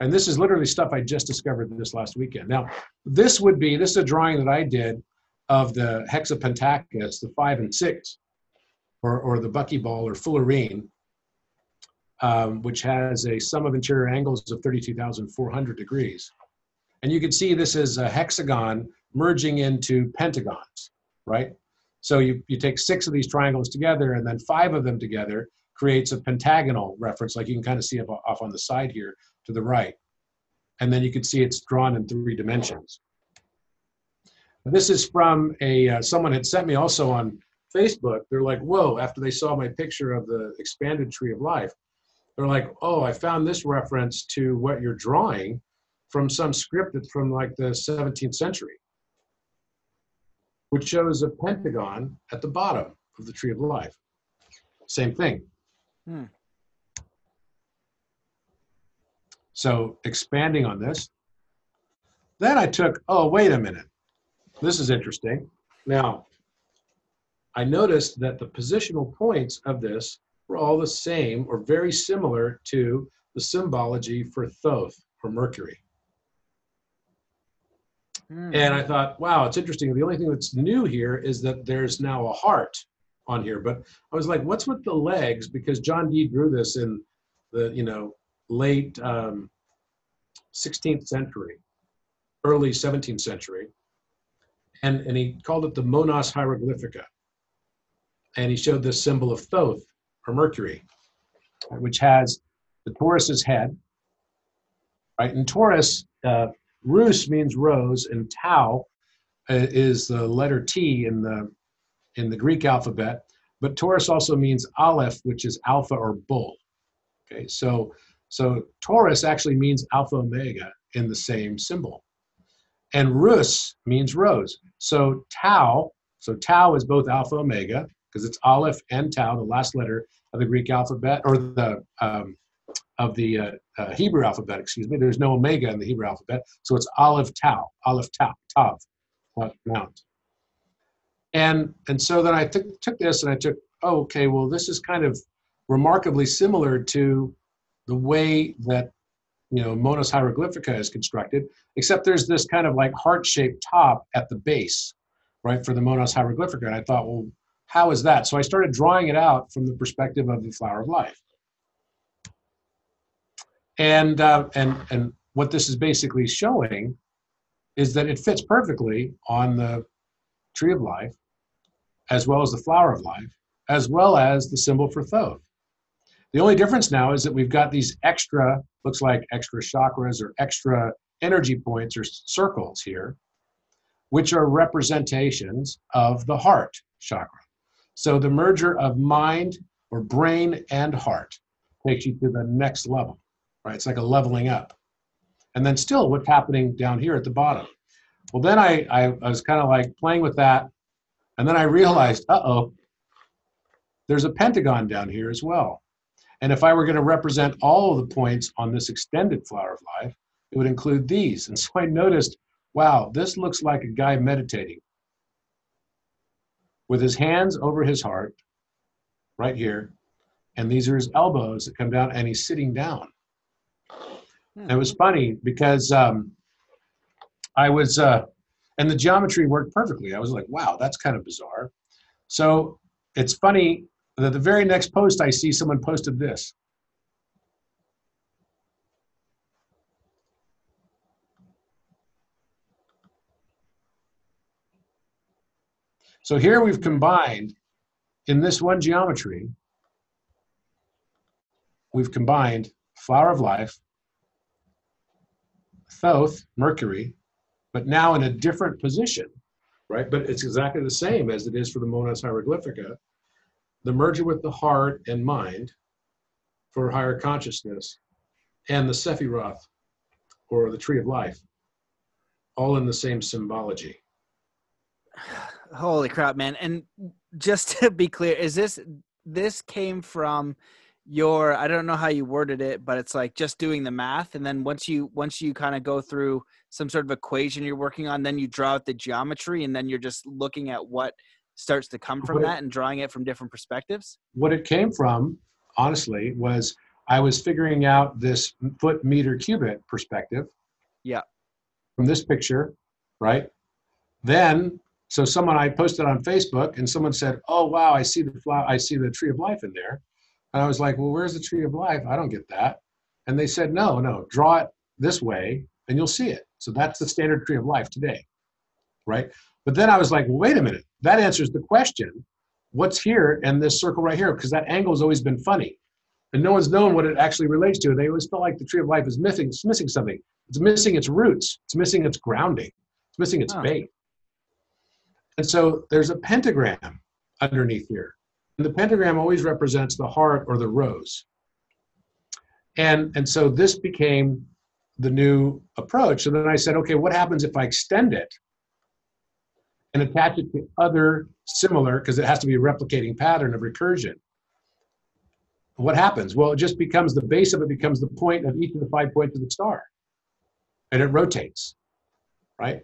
And this is literally stuff I just discovered this last weekend. Now, this is a drawing that I did of the hexapentacus, the 5 and 6, or the buckyball or fullerene, which has a sum of interior angles of 32,400 degrees. And you can see this is a hexagon merging into pentagons, right? So you take 6 of these triangles together, and then 5 of them together creates a pentagonal reference, like you can kind of see off on the side here to the right. And then you can see it's drawn in 3 dimensions. And this is from someone had sent me also on Facebook. They're like, whoa, after they saw my picture of the expanded tree of life, they're like, oh, I found this reference to what you're drawing from some script that's from like the 17th century, which shows a pentagon at the bottom of the tree of life. Same thing. So expanding on this, then I took, oh, wait a minute. This is interesting. Now, I noticed that the positional points of this were all the same or very similar to the symbology for Thoth or Mercury. And I thought, wow, it's interesting. The only thing that's new here is that there's now a heart on here. But I was like, what's with the legs? Because John Dee drew this in the, you know, late 16th century, early 17th century, and he called it the Monas Hieroglyphica, and he showed this symbol of Thoth or Mercury, which has the Taurus's head, right? And Taurus, rus means rose, and tau is the letter T in the Greek alphabet, but Taurus also means aleph, which is alpha or bull. Okay, so Taurus actually means alpha omega in the same symbol. And rus means rose. So tau is both alpha omega, because it's aleph and tau, the last letter of the Greek alphabet, or of the Hebrew alphabet, excuse me. There's no omega in the Hebrew alphabet. So it's aleph tau, tav, mount. And so then I took this and I took, oh, okay, well, this is kind of remarkably similar to the way that Monas Hieroglyphica is constructed, except there's this kind of like heart-shaped top at the base, right, for the Monas Hieroglyphica. And I thought, well, how is that? So I started drawing it out from the perspective of the flower of life. And what this is basically showing is that it fits perfectly on the tree of life, as well as the flower of life, as well as the symbol for Thoth. The only difference now is that we've got these extra, looks like extra chakras or extra energy points or circles here, which are representations of the heart chakra. So the merger of mind or brain and heart takes you to the next level, right? It's like a leveling up. And then still what's happening down here at the bottom. Well, then I was kind of like playing with that. And then I realized, uh-oh, there's a pentagon down here as well. And if I were going to represent all of the points on this extended flower of life, it would include these. And so I noticed, wow, this looks like a guy meditating with his hands over his heart right here. And these are his elbows that come down, and he's sitting down. And it was funny because I was, and the geometry worked perfectly. I was like, wow, that's kind of bizarre. So it's funny that the very next post I see, someone posted this. So here we've combined, in this one geometry, we've combined flower of life, Thoth, Mercury, but now in a different position, right? But it's exactly the same as it is for the Monas Hieroglyphica, the merger with the heart and mind for higher consciousness, and the Sephiroth, or the tree of life, all in the same symbology. Holy crap, man. And just to be clear, is this came from your, I don't know how you worded it, but it's like just doing the math, and then once you kind of go through some sort of equation you're working on, then you draw out the geometry, and then you're just looking at what starts to come from that and drawing it from different perspectives? What it came from, honestly, was I was figuring out this foot meter cubit perspective. Yeah. From this picture, right? Then, so someone, I posted on Facebook, and someone said, "Oh wow, I see the flower, I see the tree of life in there." And I was like, well, where's the tree of life? I don't get that. And they said, no, draw it this way and you'll see it. So that's the standard tree of life today, right? But then I was like, well, wait a minute. That answers the question, what's here in this circle right here? Because that angle's always been funny. And no one's known what it actually relates to. They always felt like the tree of life is missing, it's missing something. It's missing its roots. It's missing its grounding. It's missing its base. And so there's a pentagram underneath here. And the pentagram always represents the heart or the rose. And so this became the new approach. And then I said, okay, what happens if I extend it and attach it to other similar, because it has to be a replicating pattern of recursion. What happens? Well, it just becomes, the base of it becomes the point of each of the 5 points of the star. And it rotates, right?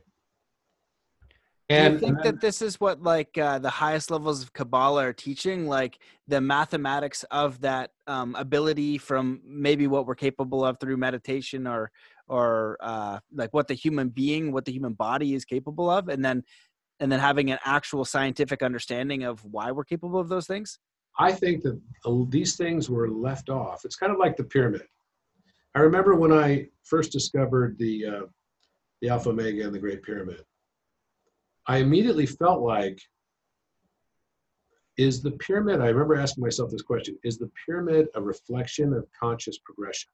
And do you think that this is what like the highest levels of Kabbalah are teaching, like the mathematics of that ability from maybe what we're capable of through meditation or like what the human body is capable of, and then having an actual scientific understanding of why we're capable of those things? I think that these things were left off. It's kind of like the pyramid. I remember when I first discovered the Alpha Omega and the Great Pyramid, I immediately felt like, is the pyramid, I remember asking myself this question, is the pyramid a reflection of conscious progression?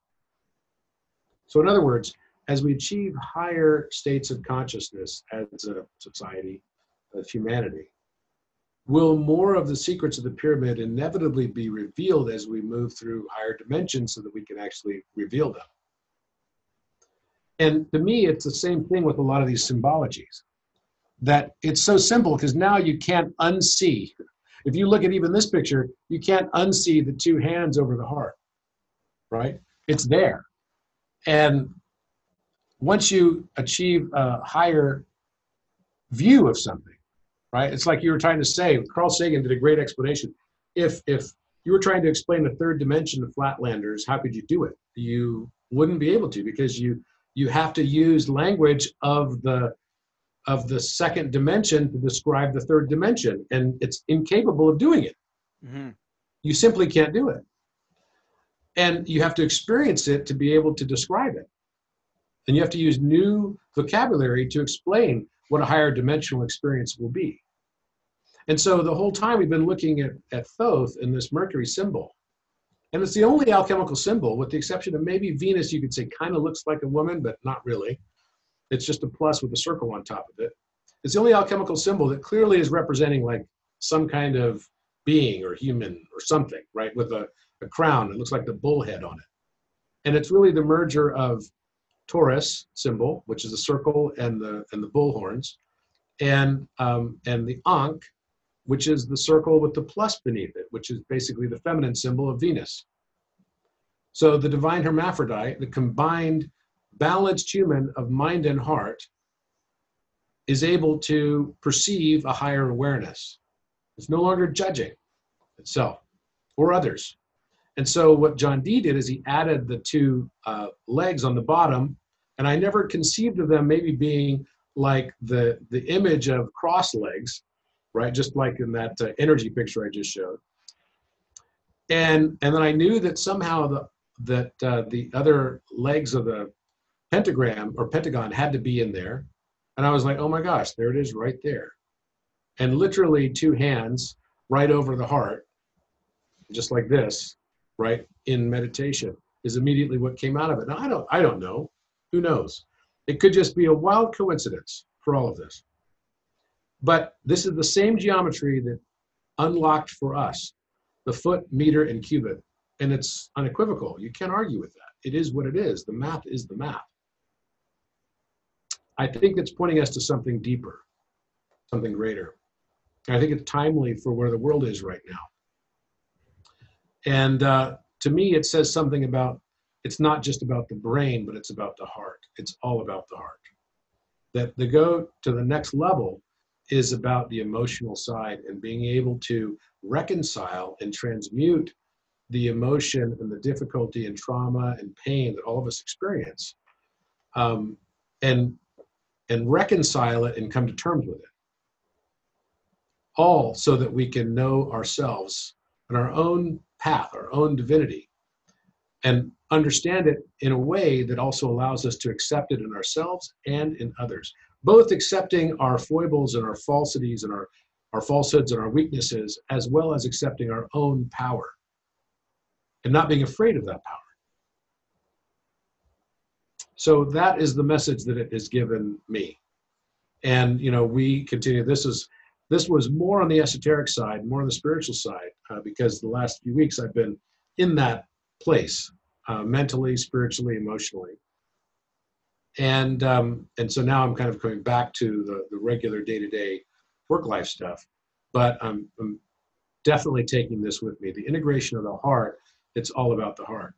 So in other words, as we achieve higher states of consciousness as a society, as humanity, will more of the secrets of the pyramid inevitably be revealed as we move through higher dimensions so that we can actually reveal them? And to me, it's the same thing with a lot of these symbologies. That it's so simple because now you can't unsee. If you look at even this picture, you can't unsee the two hands over the heart, right? It's there. And once you achieve a higher view of something, right? It's like you were trying to say, Carl Sagan did a great explanation. If you were trying to explain the third dimension to flatlanders, how could you do it? You wouldn't be able to, because you have to use language of the second dimension to describe the third dimension, and it's incapable of doing it. Mm-hmm. You simply can't do it. And you have to experience it to be able to describe it. And you have to use new vocabulary to explain what a higher dimensional experience will be. And so the whole time we've been looking at Thoth and this Mercury symbol. And it's the only alchemical symbol, with the exception of maybe Venus, you could say kind of looks like a woman, but not really. It's just a plus with a circle on top of it. It's the only alchemical symbol that clearly is representing like some kind of being or human or something, right? With a crown. It looks like the bull head on it. And it's really the merger of Taurus symbol, which is the circle and the bull horns, and the Ankh, which is the circle with the plus beneath it, which is basically the feminine symbol of Venus. So the divine hermaphrodite, the combined balanced human of mind and heart, is able to perceive a higher awareness. It's no longer judging itself or others. And so what John Dee did is he added the two legs on the bottom, and I never conceived of them maybe being like the image of cross legs, right? Just like in that energy picture I just showed. And then I knew that somehow the other legs of the pentagram or pentagon had to be in there. And I was like, oh my gosh, there it is right there. And literally two hands right over the heart, just like this, right, in meditation, is immediately what came out of it. Now, I don't know. Who knows? It could just be a wild coincidence for all of this. But this is the same geometry that unlocked for us the foot, meter, and cubit. And it's unequivocal. You can't argue with that. It is what it is. The math is the math. I think it's pointing us to something deeper, something greater. I think it's timely for where the world is right now. And to me, it says something about, it's not just about the brain, but it's about the heart. It's all about the heart. That the go to the next level is about the emotional side and being able to reconcile and transmute the emotion and the difficulty and trauma and pain that all of us experience, and reconcile it and come to terms with it. All so that we can know ourselves and our own path, our own divinity, and understand it in a way that also allows us to accept it in ourselves and in others, both accepting our foibles and our falsities and our falsehoods and our weaknesses, as well as accepting our own power and not being afraid of that power. So that is the message that it has given me. And, you know, we continue. This was more on the esoteric side, more on the spiritual side, because the last few weeks I've been in that place, mentally, spiritually, emotionally. And so now I'm kind of coming back to the regular day-to-day work-life stuff, but I'm definitely taking this with me. The integration of the heart, it's all about the heart.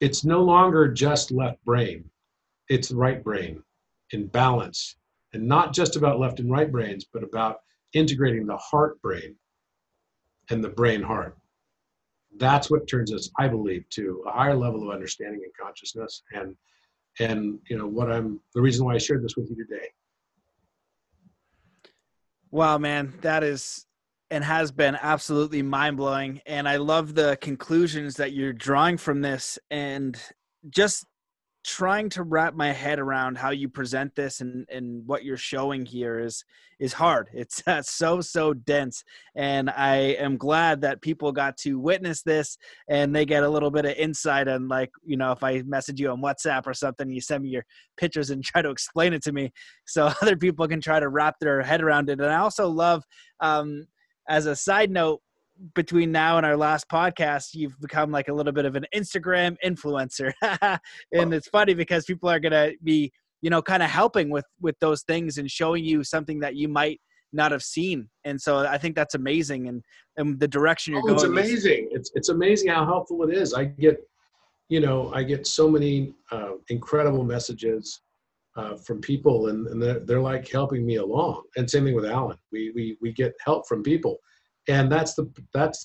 It's no longer just left brain. It's right brain in balance. And not just about left and right brains, but about integrating the heart brain and the brain heart. That's what turns us, I believe, to a higher level of understanding and consciousness. And you know, what the reason why I shared this with you today. Wow, man, that is and has been absolutely mind-blowing. And I love the conclusions that you're drawing from this, and just trying to wrap my head around how you present this and what you're showing here is hard. It's so dense, and I am glad that people got to witness this and they get a little bit of insight. And like, you know, if I message you on WhatsApp or something, you send me your pictures and try to explain it to me so other people can try to wrap their head around it. And I also love, as a side note, between now and our last podcast, you've become like a little bit of an Instagram influencer. And it's funny because people are going to be, you know, kind of helping with those things and showing you something that you might not have seen. And so I think that's amazing. And the direction you're going. It's amazing. It's amazing how helpful it is. I get so many incredible messages from people, and they're like helping me along. And same thing with Alan. We get help from people. And that's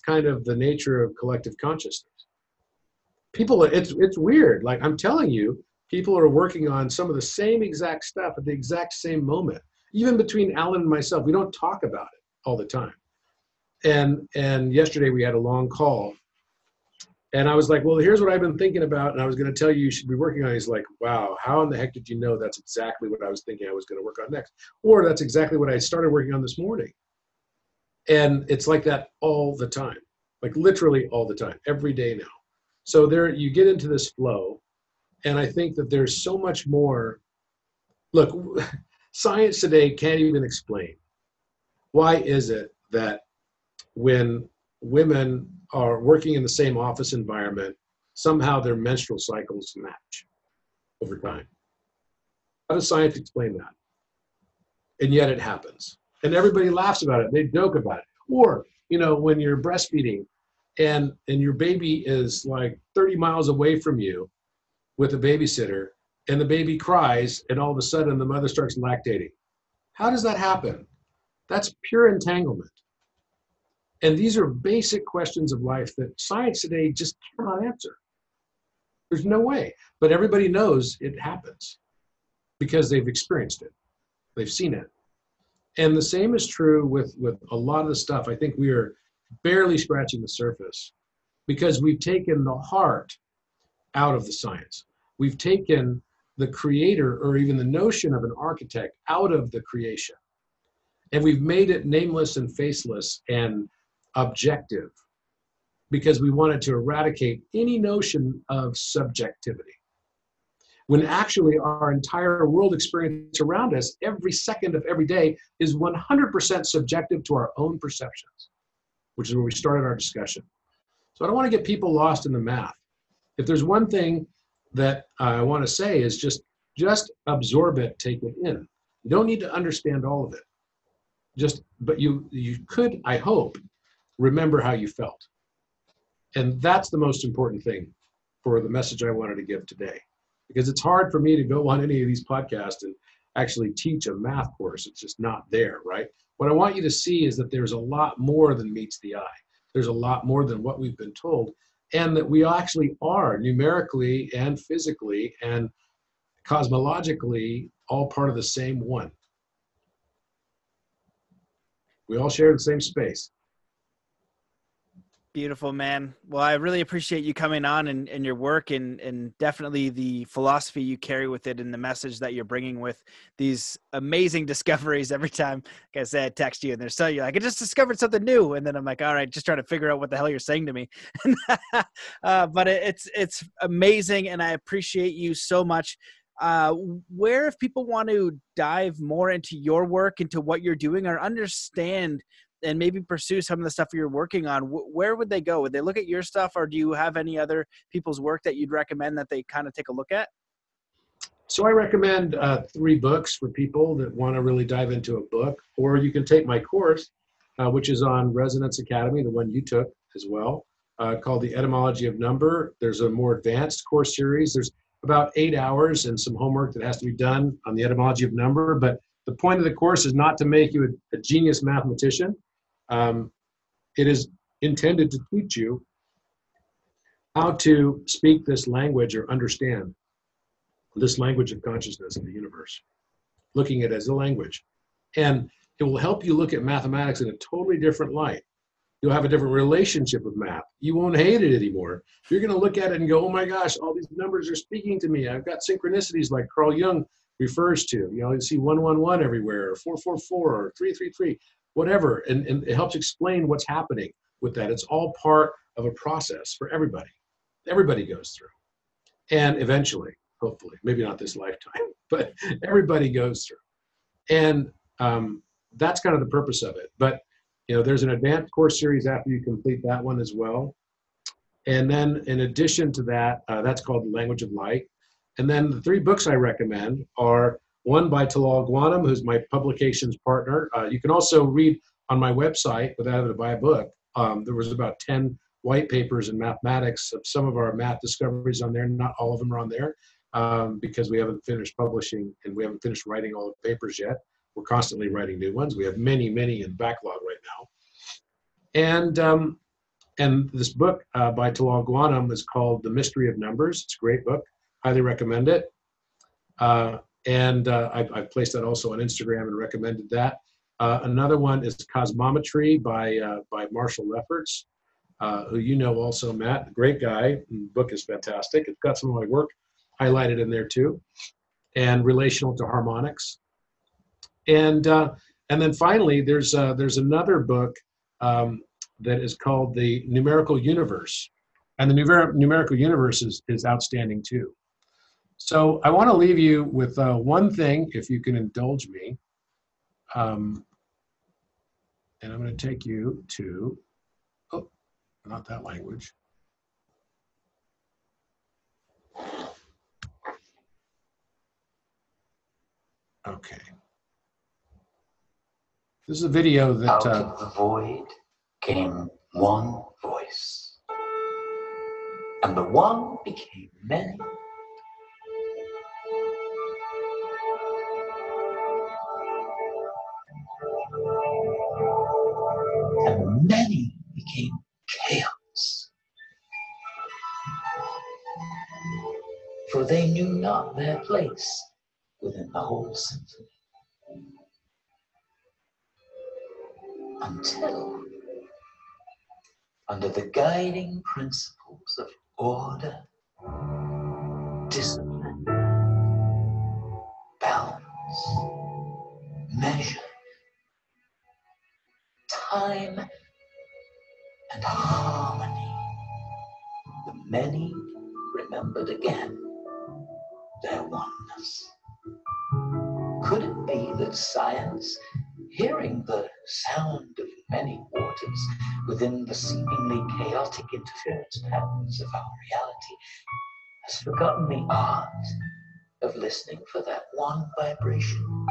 kind of the nature of collective consciousness. people, it's weird. Like, I'm telling you, people are working on some of the same exact stuff at the exact same moment. Even between Alan and myself, we don't talk about it all the time. And yesterday we had a long call, and I was like, well, here's what I've been thinking about, and I was going to tell you should be working on it. He's like, wow, how in the heck did you know that's exactly what I was thinking I was going to work on next? Or that's exactly what I started working on this morning. And it's like that all the time, like literally all the time, every day now. So there, you get into this flow, and I think that there's so much more. Look, science today can't even explain. Why is it that when women are working in the same office environment, somehow their menstrual cycles match over time? How does science explain that? And yet it happens. And everybody laughs about it. They joke about it. Or, you know, when you're breastfeeding and your baby is like 30 miles away from you with a babysitter, and the baby cries, and all of a sudden the mother starts lactating. How does that happen? That's pure entanglement. And these are basic questions of life that science today just cannot answer. There's no way. But everybody knows it happens because they've experienced it. They've seen it. And the same is true with a lot of the stuff. I think we are barely scratching the surface because we've taken the heart out of the science. We've taken the creator, or even the notion of an architect, out of the creation. And we've made it nameless and faceless and objective because we wanted to eradicate any notion of subjectivity. When actually our entire world experience around us, every second of every day, is 100% subjective to our own perceptions, which is where we started our discussion. So I don't want to get people lost in the math. If there's one thing that I want to say is just absorb it, take it in. You don't need to understand all of it. But you could, I hope, remember how you felt. And that's the most important thing for the message I wanted to give today. Because it's hard for me to go on any of these podcasts and actually teach a math course. It's just not there, right? What I want you to see is that there's a lot more than meets the eye. There's a lot more than what we've been told, and that we actually are numerically and physically and cosmologically all part of the same one. We all share the same space. Beautiful, man. Well, I really appreciate you coming on and your work and definitely the philosophy you carry with it and the message that you're bringing with these amazing discoveries. Every time, like I said, I text you and they're telling you, like, I just discovered something new. And then I'm like, all right, just trying to figure out what the hell you're saying to me. But it's amazing. And I appreciate you so much. Where, if people want to dive more into your work, into what you're doing, or understand and maybe pursue some of the stuff you're working on, where would they go? Would they look at your stuff, or do you have any other people's work that you'd recommend that they kind of take a look at? So I recommend 3 books for people that want to really dive into a book, or you can take my course, which is on Resonance Academy, the one you took as well, called The Etymology of Number. There's a more advanced course series. There's about 8 hours and some homework that has to be done on the etymology of number. But the point of the course is not to make you a genius mathematician. It is intended to teach you how to speak this language, or understand this language of consciousness in the universe, looking at it as a language. And it will help you look at mathematics in a totally different light. You'll have a different relationship with math. You won't hate it anymore. You're going to look at it and go, oh my gosh, all these numbers are speaking to me. I've got synchronicities like Carl Jung refers to. You know, you see 111 everywhere, or 444, or 333, whatever. And it helps explain what's happening with that. It's all part of a process for everybody. Everybody goes through. And eventually, hopefully, maybe not this lifetime, but everybody goes through. And that's kind of the purpose of it. But you know, there's an advanced course series after you complete that one as well. And then in addition to that, that's called The Language of Light. And then the 3 books I recommend are one by Talal Guanam, who's my publications partner. You can also read on my website without having to buy a book. There was about 10 white papers in mathematics of some of our math discoveries on there. Not all of them are on there because we haven't finished publishing and we haven't finished writing all the papers yet. We're constantly writing new ones. We have many, many in backlog right now. And And this book by Talal Guanam is called The Mystery of Numbers. It's a great book. Highly recommend it. I've placed that also on Instagram and recommended that. Another one is Cosmometry by Marshall Lefferts, who you know also, Matt. Great guy. The book is fantastic. It's got some of my work highlighted in there too. And Relational to Harmonics. And then finally, there's another book that is called The Numerical Universe. And The Numerical Universe is outstanding too. So I want to leave you with one thing, if you can indulge me. And I'm going to take you to, oh, not that language. Okay. This is a video that... Out of the void came one voice, and the one became many. And many became chaos, for they knew not their place within the whole symphony, until, under the guiding principles of order, discipline, balance, measure, time, and harmony, the many remembered again their oneness. Could it be that science, hearing the sound of many waters within the seemingly chaotic interference patterns of our reality, has forgotten the art of listening for that one vibration?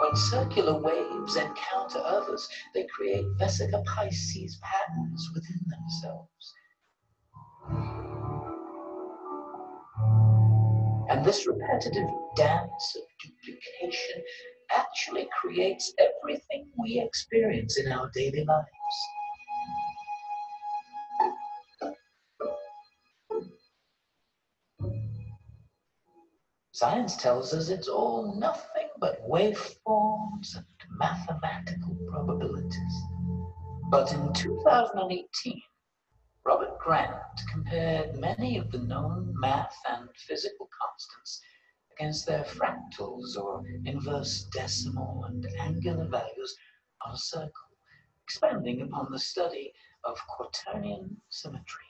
When circular waves encounter others, they create Vesica Pisces patterns within themselves. And this repetitive dance of duplication actually creates everything we experience in our daily lives. Science tells us it's all nothing but waveforms and mathematical probabilities. But in 2018, Robert Grant compared many of the known math and physical constants against their fractals or inverse decimal and angular values on a circle, expanding upon the study of quaternion symmetry.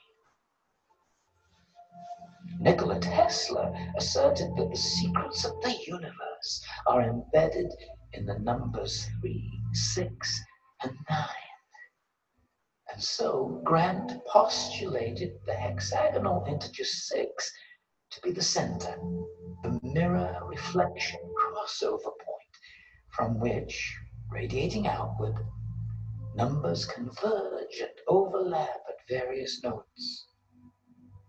Nikola Tesla asserted that the secrets of the universe are embedded in the numbers 3, 6, and 9. And so Grant postulated the hexagonal integer 6 to be the center, the mirror reflection crossover point, from which, radiating outward, numbers converge and overlap at various notes.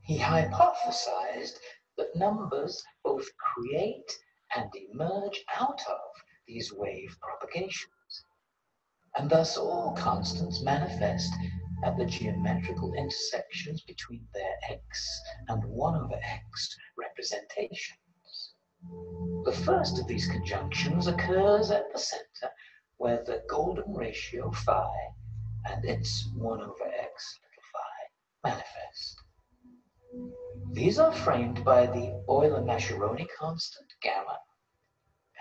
He hypothesized that numbers both create and emerge out of these wave propagations, and thus all constants manifest at the geometrical intersections between their x and 1/x representations. The first of these conjunctions occurs at the center, where the golden ratio phi and its 1/x phi manifest. These are framed by the Euler-Mascheroni constant gamma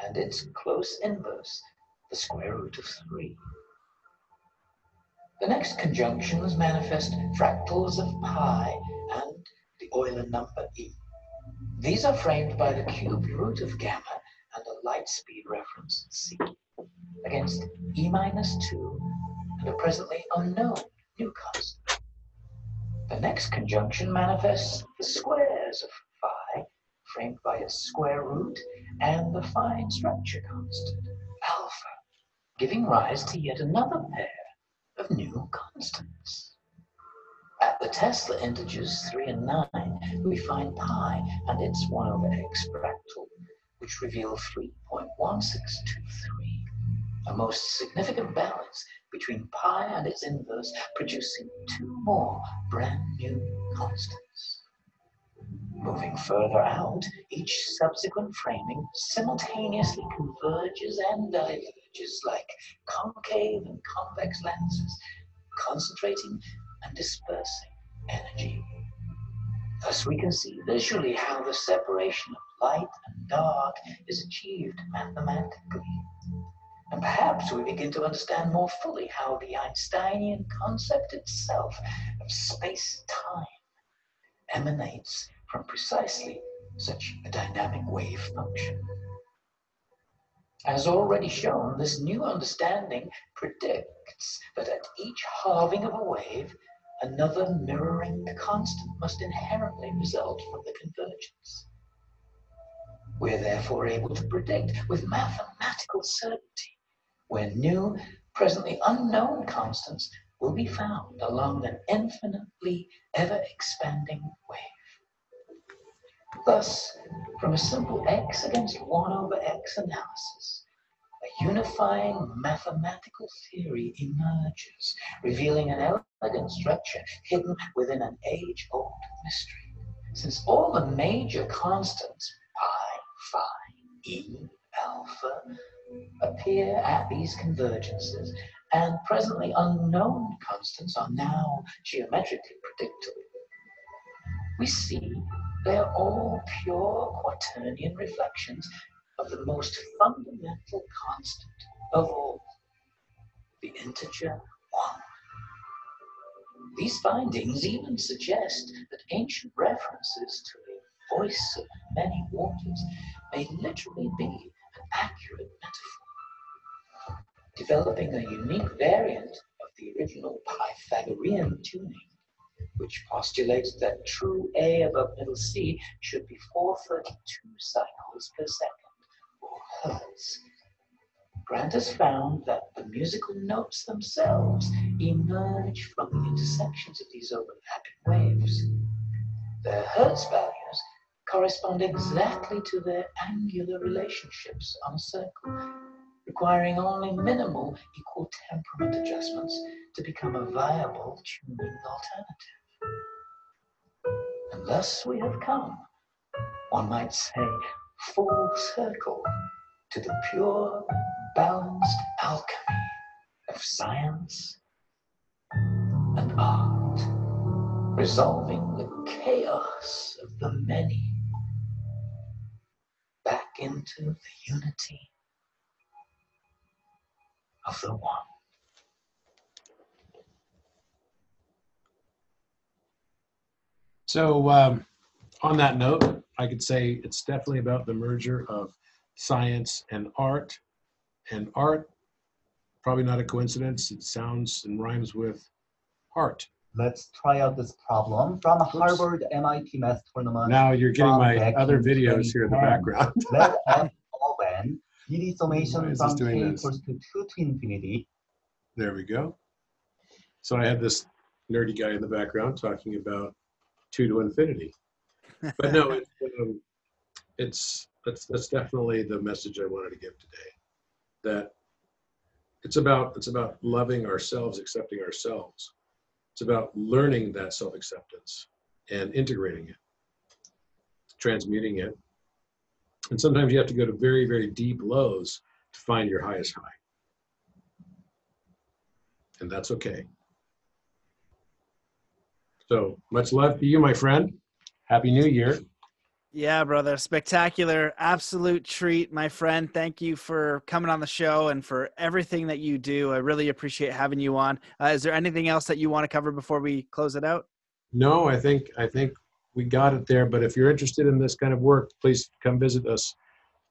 and its close inverse, the square root of 3. The next conjunctions manifest fractals of pi and the Euler number e. These are framed by the cubed root of gamma and a light speed reference c against e minus 2 and a presently unknown new constant. The next conjunction manifests the squares of phi, framed by its square root and the affine structure constant, alpha, giving rise to yet another pair of new constants. At the Tesla integers 3 and 9, we find pi and its 1/x fractal, which reveal 3.1623, a most significant balance between pi and its inverse, producing two more brand new constants. Moving further out, each subsequent framing simultaneously converges and diverges like concave and convex lenses, concentrating and dispersing energy. Thus we can see visually how the separation of light and dark is achieved mathematically. And perhaps we begin to understand more fully how the Einsteinian concept itself of space-time emanates from precisely such a dynamic wave function. As already shown, this new understanding predicts that at each halving of a wave, another mirroring constant must inherently result from the convergence. We're therefore able to predict with mathematical certainty where new, presently unknown constants will be found along an infinitely ever-expanding wave. Thus, from a simple x against 1 over x analysis, a unifying mathematical theory emerges, revealing an elegant structure hidden within an age-old mystery. Since all the major constants, pi, phi, e, alpha, appear at these convergences, and presently unknown constants are now geometrically predictable, we see they are all pure quaternion reflections of the most fundamental constant of all, the integer 1. These findings even suggest that ancient references to the voice of many waters may literally be an accurate metaphor, developing a unique variant of the original Pythagorean tuning, which postulates that true A above middle C should be 432 cycles per second, or hertz. Grant has found that the musical notes themselves emerge from the intersections of these overlapping waves. Their hertz values correspond exactly to their angular relationships on a circle, requiring only minimal equal temperament adjustments to become a viable tuning alternative. And thus we have come, one might say, full circle to the pure, balanced alchemy of science and art, resolving the chaos of the many back into the unity of the one. So on that note, I could say it's definitely about the merger of science and art, probably not a coincidence, it sounds and rhymes with heart. Let's try out this problem from Harvard MIT Math Tournament. Now you're getting my other videos here in the background. Let M open, DD summation from K equals to 2 to infinity. There we go. So I have this nerdy guy in the background talking about 2 to infinity, but no, that's definitely the message I wanted to give today. That it's about loving ourselves, accepting ourselves. It's about learning that self-acceptance and integrating it, transmuting it, and sometimes you have to go to very, very deep lows to find your highest high, and that's okay. So much love to you, my friend. Happy New Year. Yeah, brother. Spectacular. Absolute treat, my friend. Thank you for coming on the show and for everything that you do. I really appreciate having you on. Is there anything else that you want to cover before we close it out? No, I think we got it there. But if you're interested in this kind of work, please come visit us.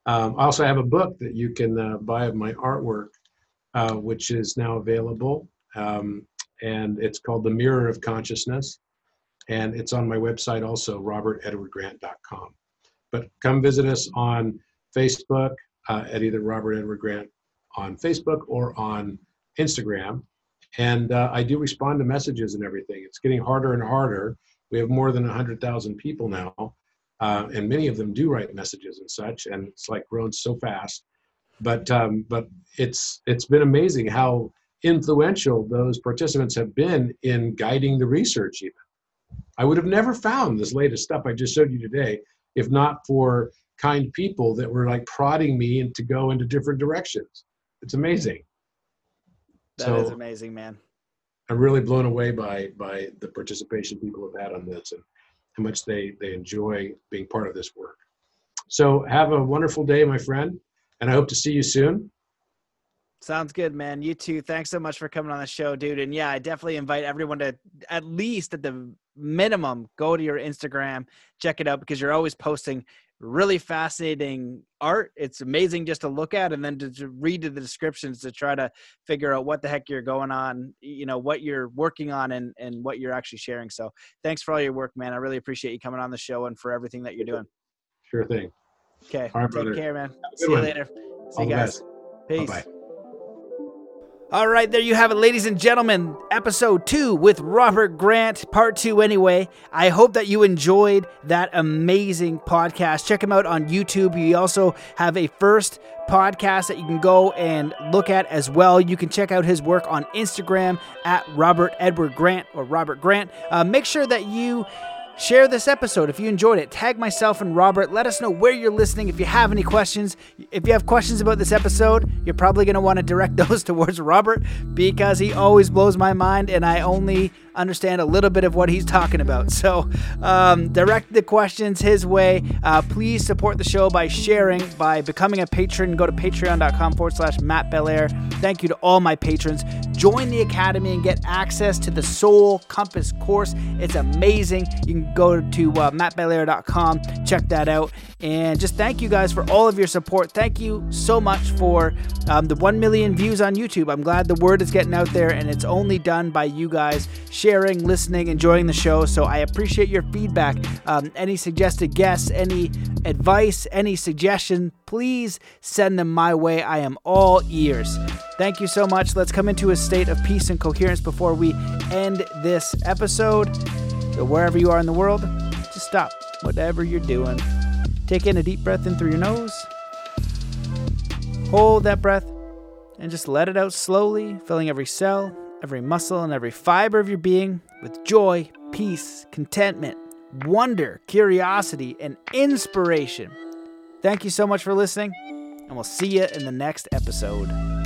I also have a book that you can buy of my artwork, which is now available. And it's called The Mirror of Consciousness. And it's on my website also, RobertEdwardGrant.com. But come visit us on Facebook at either Robert Edward Grant on Facebook or on Instagram. And I do respond to messages and everything. It's getting harder and harder. We have more than 100,000 people now. And many of them do write messages and such. And it's like grown so fast. But it's been amazing how influential those participants have been in guiding the research even. I would have never found this latest stuff I just showed you today if not for kind people that were like prodding me to go into different directions. It's amazing. That is amazing, man. I'm really blown away by the participation people have had on this and how much they enjoy being part of this work. So have a wonderful day, my friend, and I hope to see you soon. Sounds good, man. You too. Thanks so much for coming on the show, dude. And yeah, I definitely invite everyone to at least at the minimum, go to your Instagram, check it out, because you're always posting really fascinating art. It's amazing just to look at, and then to read the descriptions to try to figure out what the heck you're going on, you know, what you're working on and what you're actually sharing. So thanks for all your work, man. I really appreciate you coming on the show and for everything that you're doing. Sure thing. Okay. All right, take brother. Care, man. See you later. See you guys. Best. Peace. Bye-bye. All right, there you have it, ladies and gentlemen. Episode 2 with Robert Grant, part 2 anyway. I hope that you enjoyed that amazing podcast. Check him out on YouTube. You also have a first podcast that you can go and look at as well. You can check out his work on Instagram at Robert Edward Grant or Robert Grant. Make sure that you share this episode if you enjoyed it. Tag myself and Robert. Let us know where you're listening. If you have any questions, if you have questions about this episode, you're probably going to want to direct those towards Robert, because he always blows my mind and I only understand a little bit of what he's talking about. So direct the questions his way. Please support the show by sharing, by becoming a patron. Go to patreon.com/MattBelair. Thank you to all my patrons. Join the academy and get access to the Soul Compass course. It's amazing. You can go to MattBelair.com, check that out. And just thank you guys for all of your support. Thank you so much for the 1 million views on YouTube. I'm glad the word is getting out there, and it's only done by you guys sharing, listening, enjoying the show. So I appreciate your feedback. Any suggested guests, any advice, any suggestion, please send them my way. I am all ears. Thank you so much. Let's come into a state of peace and coherence before we end this episode. So wherever you are in the world, just stop whatever you're doing. Take in a deep breath in through your nose. Hold that breath and just let it out slowly, filling every cell, every muscle, and every fiber of your being with joy, peace, contentment, wonder, curiosity, and inspiration. Thank you so much for listening, and we'll see you in the next episode.